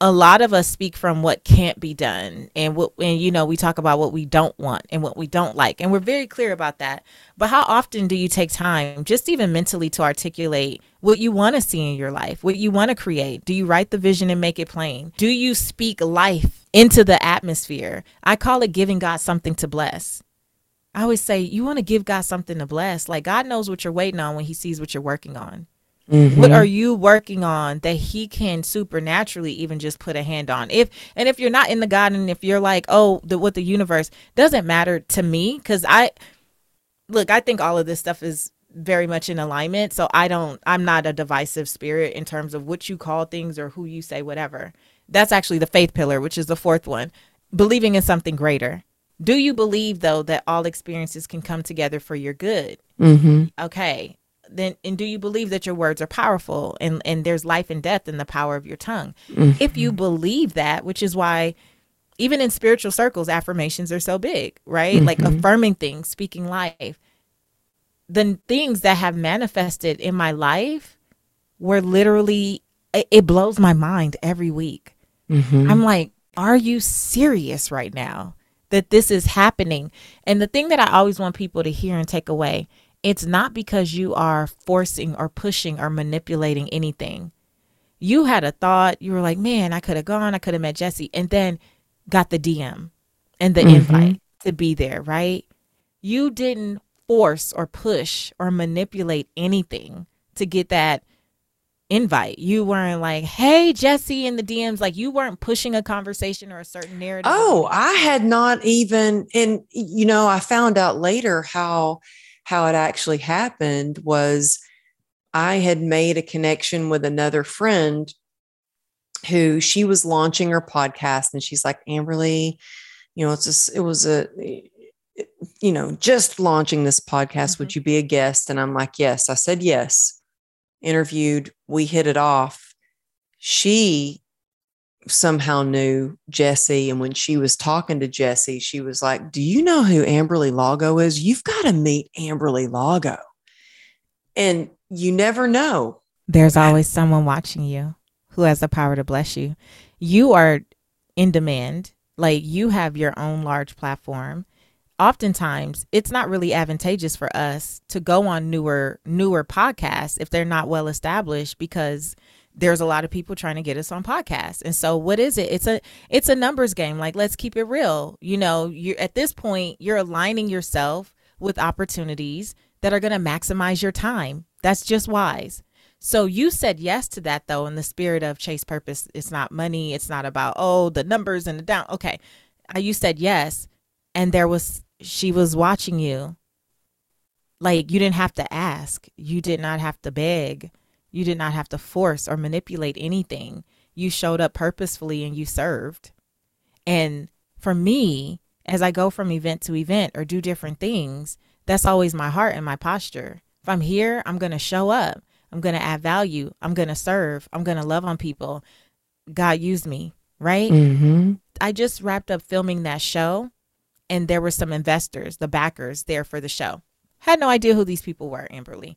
a lot of us speak from what can't be done and what, and you know, we talk about what we don't want and what we don't like. And we're very clear about that. But how often do you take time just even mentally to articulate what you want to see in your life, what you want to create? Do you write the vision and make it plain? Do you speak life into the atmosphere? I call it giving God something to bless. I always say, you want to give God something to bless. Like God knows what you're waiting on when he sees what you're working on. Mm-hmm. What are you working on that he can supernaturally even just put a hand on? If, and if you're not in the garden, if you're like, oh, the, what the universe doesn't matter to me. Cause I look, I think all of this stuff is very much in alignment. So I don't, I'm not a divisive spirit in terms of what you call things or who you say, whatever. That's actually the faith pillar, which is the fourth one, believing in something greater. Do you believe, though, that all experiences can come together for your good? Mm-hmm. Okay. Then, and do you believe that your words are powerful and, and there's life and death in the power of your tongue? Mm-hmm. If you believe that, which is why even in spiritual circles, affirmations are so big, right? Mm-hmm. Like affirming things, speaking life. The things that have manifested in my life were literally, it, it blows my mind every week. Mm-hmm. I'm like, are you serious right now that this is happening? And the thing that I always want people to hear and take away, it's not because you are forcing or pushing or manipulating anything. You had a thought. You were like, man, I could have gone. I could have met Jesse and then got the D M and the mm-hmm. invite to be there. Right. You didn't force or push or manipulate anything to get that invite. You weren't like, hey, Jesse, in the D Ms, like you weren't pushing a conversation or a certain narrative. Oh, I had not even. And, you know, I found out later how how it actually happened was I had made a connection with another friend who she was launching her podcast. And she's like, Amberly, you know, it's just, it was a, you know, just launching this podcast. Mm-hmm. Would you be a guest? And I'm like, yes. I said, yes. Interviewed, we hit it off. She somehow knew Jesse. And when she was talking to Jesse, she was like, do you know who Amberly Lago is? You've got to meet Amberly Lago. And you never know. There's always someone watching you who has the power to bless you. You are in demand. Like you have your own large platform. Oftentimes it's not really advantageous for us to go on newer, newer podcasts if they're not well established, because there's a lot of people trying to get us on podcasts. And so what is it? It's a, it's a numbers game. Like, let's keep it real. You know, you're at this point, you're aligning yourself with opportunities that are going to maximize your time. That's just wise. So you said yes to that though, in the spirit of chase purpose. It's not money. It's not about, oh, the numbers and the down. Okay. You said yes. And there was, she was watching you. Like you didn't have to ask. You did not have to beg. You did not have to force or manipulate anything. You showed up purposefully and you served. And for me, as I go from event to event or do different things, that's always my heart and my posture. If I'm here, I'm going to show up. I'm going to add value. I'm going to serve. I'm going to love on people. God used me, right? Mm-hmm. I just wrapped up filming that show. And there were some investors, the backers there for the show. Had no idea who these people were, Amberly.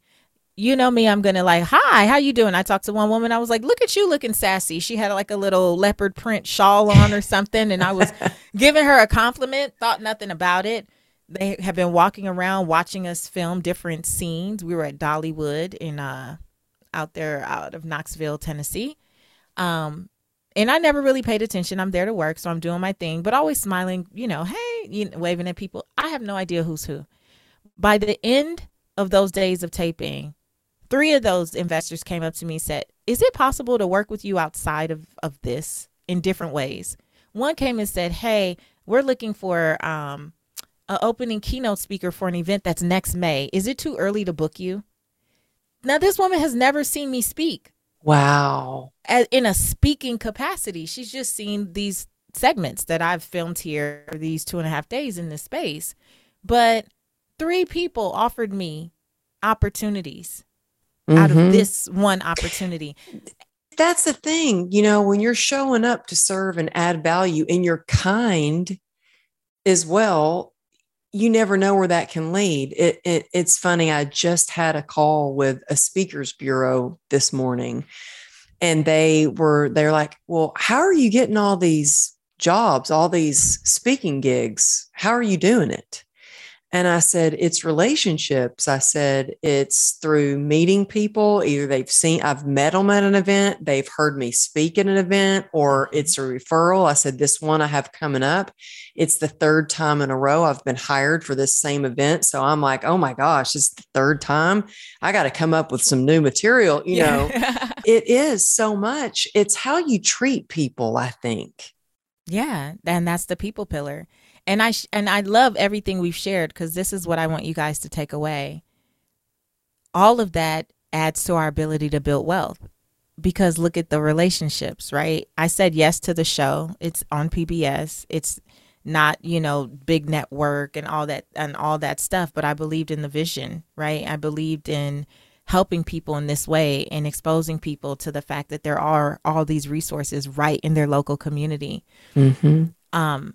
You know me, I'm going to like, hi, how you doing? I talked to one woman. I was like, look at you looking sassy. She had like a little leopard print shawl on or something. And I was giving her a compliment, thought nothing about it. They have been walking around watching us film different scenes. We were at Dollywood in uh, out there out of Knoxville, Tennessee. Um, and I never really paid attention. I'm there to work, so I'm doing my thing, but always smiling, you know, hey, you know, waving at people. I have no idea who's who. By the end of those days of taping, three of those investors came up to me and said, is it possible to work with you outside of, of this in different ways? One came and said, hey, we're looking for um, an opening keynote speaker for an event that's next May. Is it too early to book you? Now, this woman has never seen me speak. Wow. As, in a speaking capacity. She's just seen these segments that I've filmed here for these two and a half days in this space. But three people offered me opportunities. Mm-hmm. Out of this one opportunity. That's the thing, you know, when you're showing up to serve and add value and you're kind as well, you never know where that can lead. It, it, it's funny. I just had a call with a speakers bureau this morning and they were, they're like, well, how are you getting all these jobs, all these speaking gigs? How are you doing it? And I said, it's relationships. I said, it's through meeting people. Either they've seen, I've met them at an event, they've heard me speak at an event, or it's a referral. I said, this one I have coming up, it's the third time in a row I've been hired for this same event. So I'm like, oh my gosh, it's the third time. I got to come up with some new material. You know, it is so much. It's how you treat people, I think. Yeah. And that's the people pillar. And I sh- and I love everything we've shared because this is what I want you guys to take away. All of that adds to our ability to build wealth because look at the relationships, right? I said yes to the show. It's on P B S. It's not, you know, big network and all that and all that stuff. But I believed in the vision, right? I believed in helping people in this way and exposing people to the fact that there are all these resources right in their local community. Mm-hmm. Um.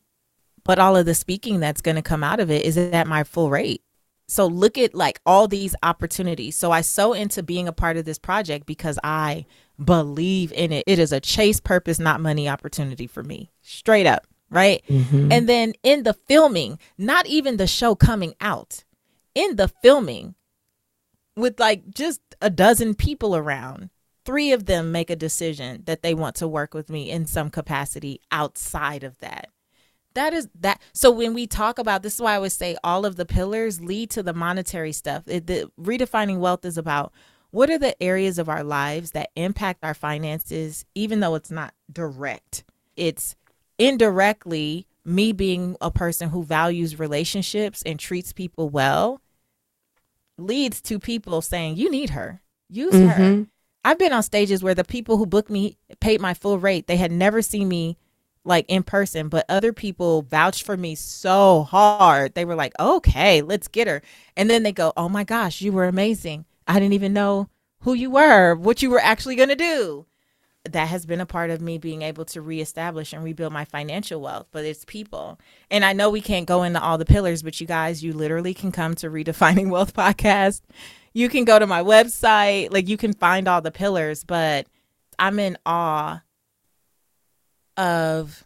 But all of the speaking that's going to come out of it is at my full rate. So look at like all these opportunities. So I so into being a part of this project because I believe in it. It is a chase purpose, not money opportunity for me. Straight up. Right. Mm-hmm. And then in the filming, not even the show coming out, in the filming with like just a dozen people around, three of them make a decision that they want to work with me in some capacity outside of that. That is that. So when we talk about this, is why I would say all of the pillars lead to the monetary stuff. It, the redefining wealth is about what are the areas of our lives that impact our finances, even though it's not direct. It's indirectly me being a person who values relationships and treats people well leads to people saying, you need her, use mm-hmm. her. I've been on stages where the people who booked me paid my full rate. They had never seen me like in person, but other people vouched for me so hard. They were like, okay, let's get her. And then they go, oh my gosh, you were amazing. I didn't even know who you were, what you were actually going to do. That has been a part of me being able to reestablish and rebuild my financial wealth, but it's people. And I know we can't go into all the pillars, but you guys, you literally can come to Redefining Wealth Podcast. You can go to my website, like you can find all the pillars, but I'm in awe of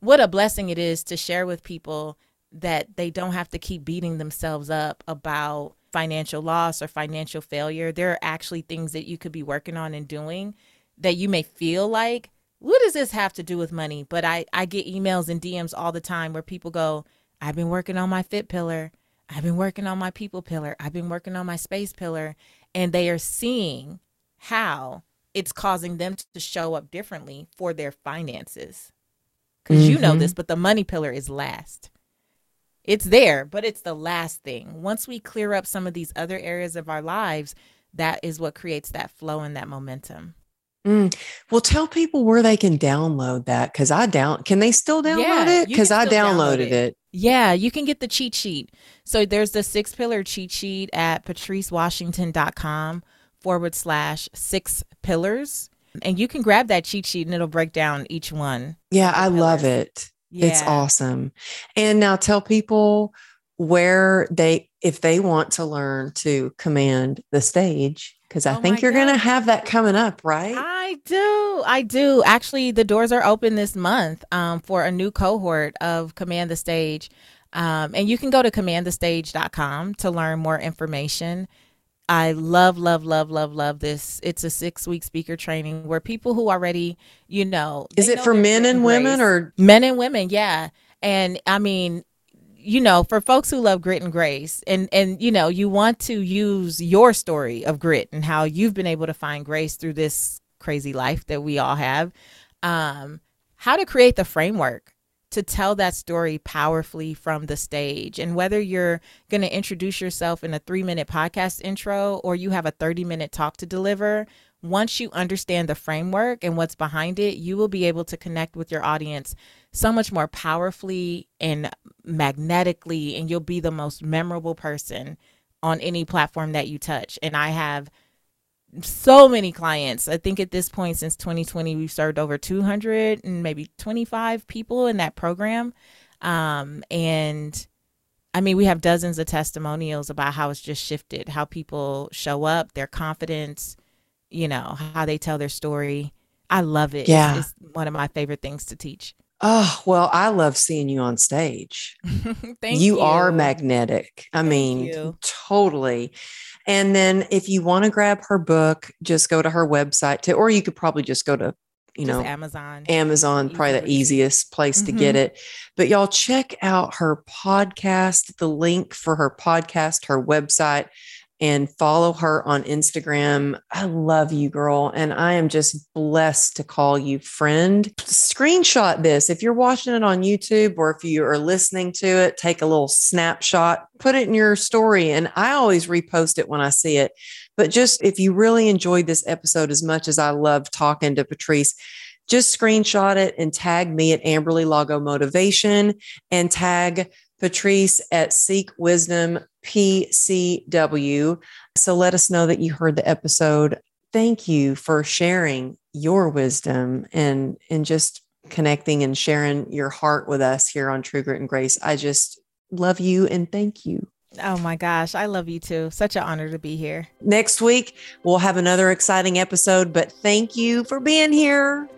what a blessing it is to share with people that they don't have to keep beating themselves up about financial loss or financial failure. There are actually things that you could be working on and doing that you may feel like, what does this have to do with money? But I, I get emails and D Ms all the time where people go, I've been working on my fit pillar. I've been working on my people pillar. I've been working on my space pillar. And they are seeing how it's causing them to show up differently for their finances. Because mm-hmm. you know this, but the money pillar is last. It's there, but it's the last thing. Once we clear up some of these other areas of our lives, that is what creates that flow and that momentum. Mm. Well, tell people where they can download that. Because I down, can they still download yeah, it? Because I downloaded download it. it. Yeah, you can get the cheat sheet. So there's the six pillar cheat sheet at patrice washington dot com. forward slash six pillars. And you can grab that cheat sheet and it'll break down each one. Yeah, I pillars. love it. Yeah. It's awesome. And now tell people where they, if they want to learn to command the stage, because I oh think you're going to have that coming up, right? I do. I do. Actually, the doors are open this month um, for a new cohort of Command the Stage. Um, and you can go to command the stage dot com to learn more information. I love, love, love, love, love this. It's a six-week speaker training where people who already, you know. Is it for men and women or? Men and women, yeah. And I mean, you know, for folks who love grit and grace and, and, you know, you want to use your story of grit and how you've been able to find grace through this crazy life that we all have, um, how to create the framework to tell that story powerfully from the stage. And whether you're going to introduce yourself in a three minute podcast intro or you have a thirty minute talk to deliver, once you understand the framework and what's behind it, you will be able to connect with your audience so much more powerfully and magnetically, and you'll be the most memorable person on any platform that you touch. And I have so many clients. I think at this point, since twenty twenty, we've served over two hundred and maybe twenty-five people in that program. Um, and I mean, we have dozens of testimonials about how it's just shifted, how people show up, their confidence, you know, how they tell their story. I love it. Yeah. It's, it's one of my favorite things to teach. Oh, well, I love seeing you on stage. Thank you. You are magnetic. I Thank mean, you. Totally. And then if you want to grab her book, just go to her website to, or you could probably just go to, you just know, Amazon, Amazon, Easy. Probably the easiest place mm-hmm. to get it. But y'all check out her podcast, the link for her podcast, her website, and follow her on Instagram. I love you, girl. And I am just blessed to call you friend. Screenshot this. If you're watching it on YouTube or if you are listening to it, take a little snapshot, put it in your story. And I always repost it when I see it. But just if you really enjoyed this episode as much as I love talking to Patrice, just screenshot it and tag me at Amberly Lago Motivation and tag Patrice at Seek Wisdom P C W. So let us know that you heard the episode. Thank you for sharing your wisdom and, and just connecting and sharing your heart with us here on True Grit and Grace. I just love you and thank you. Oh my gosh. I love you too. Such an honor to be here. Next week, we'll have another exciting episode, but thank you for being here.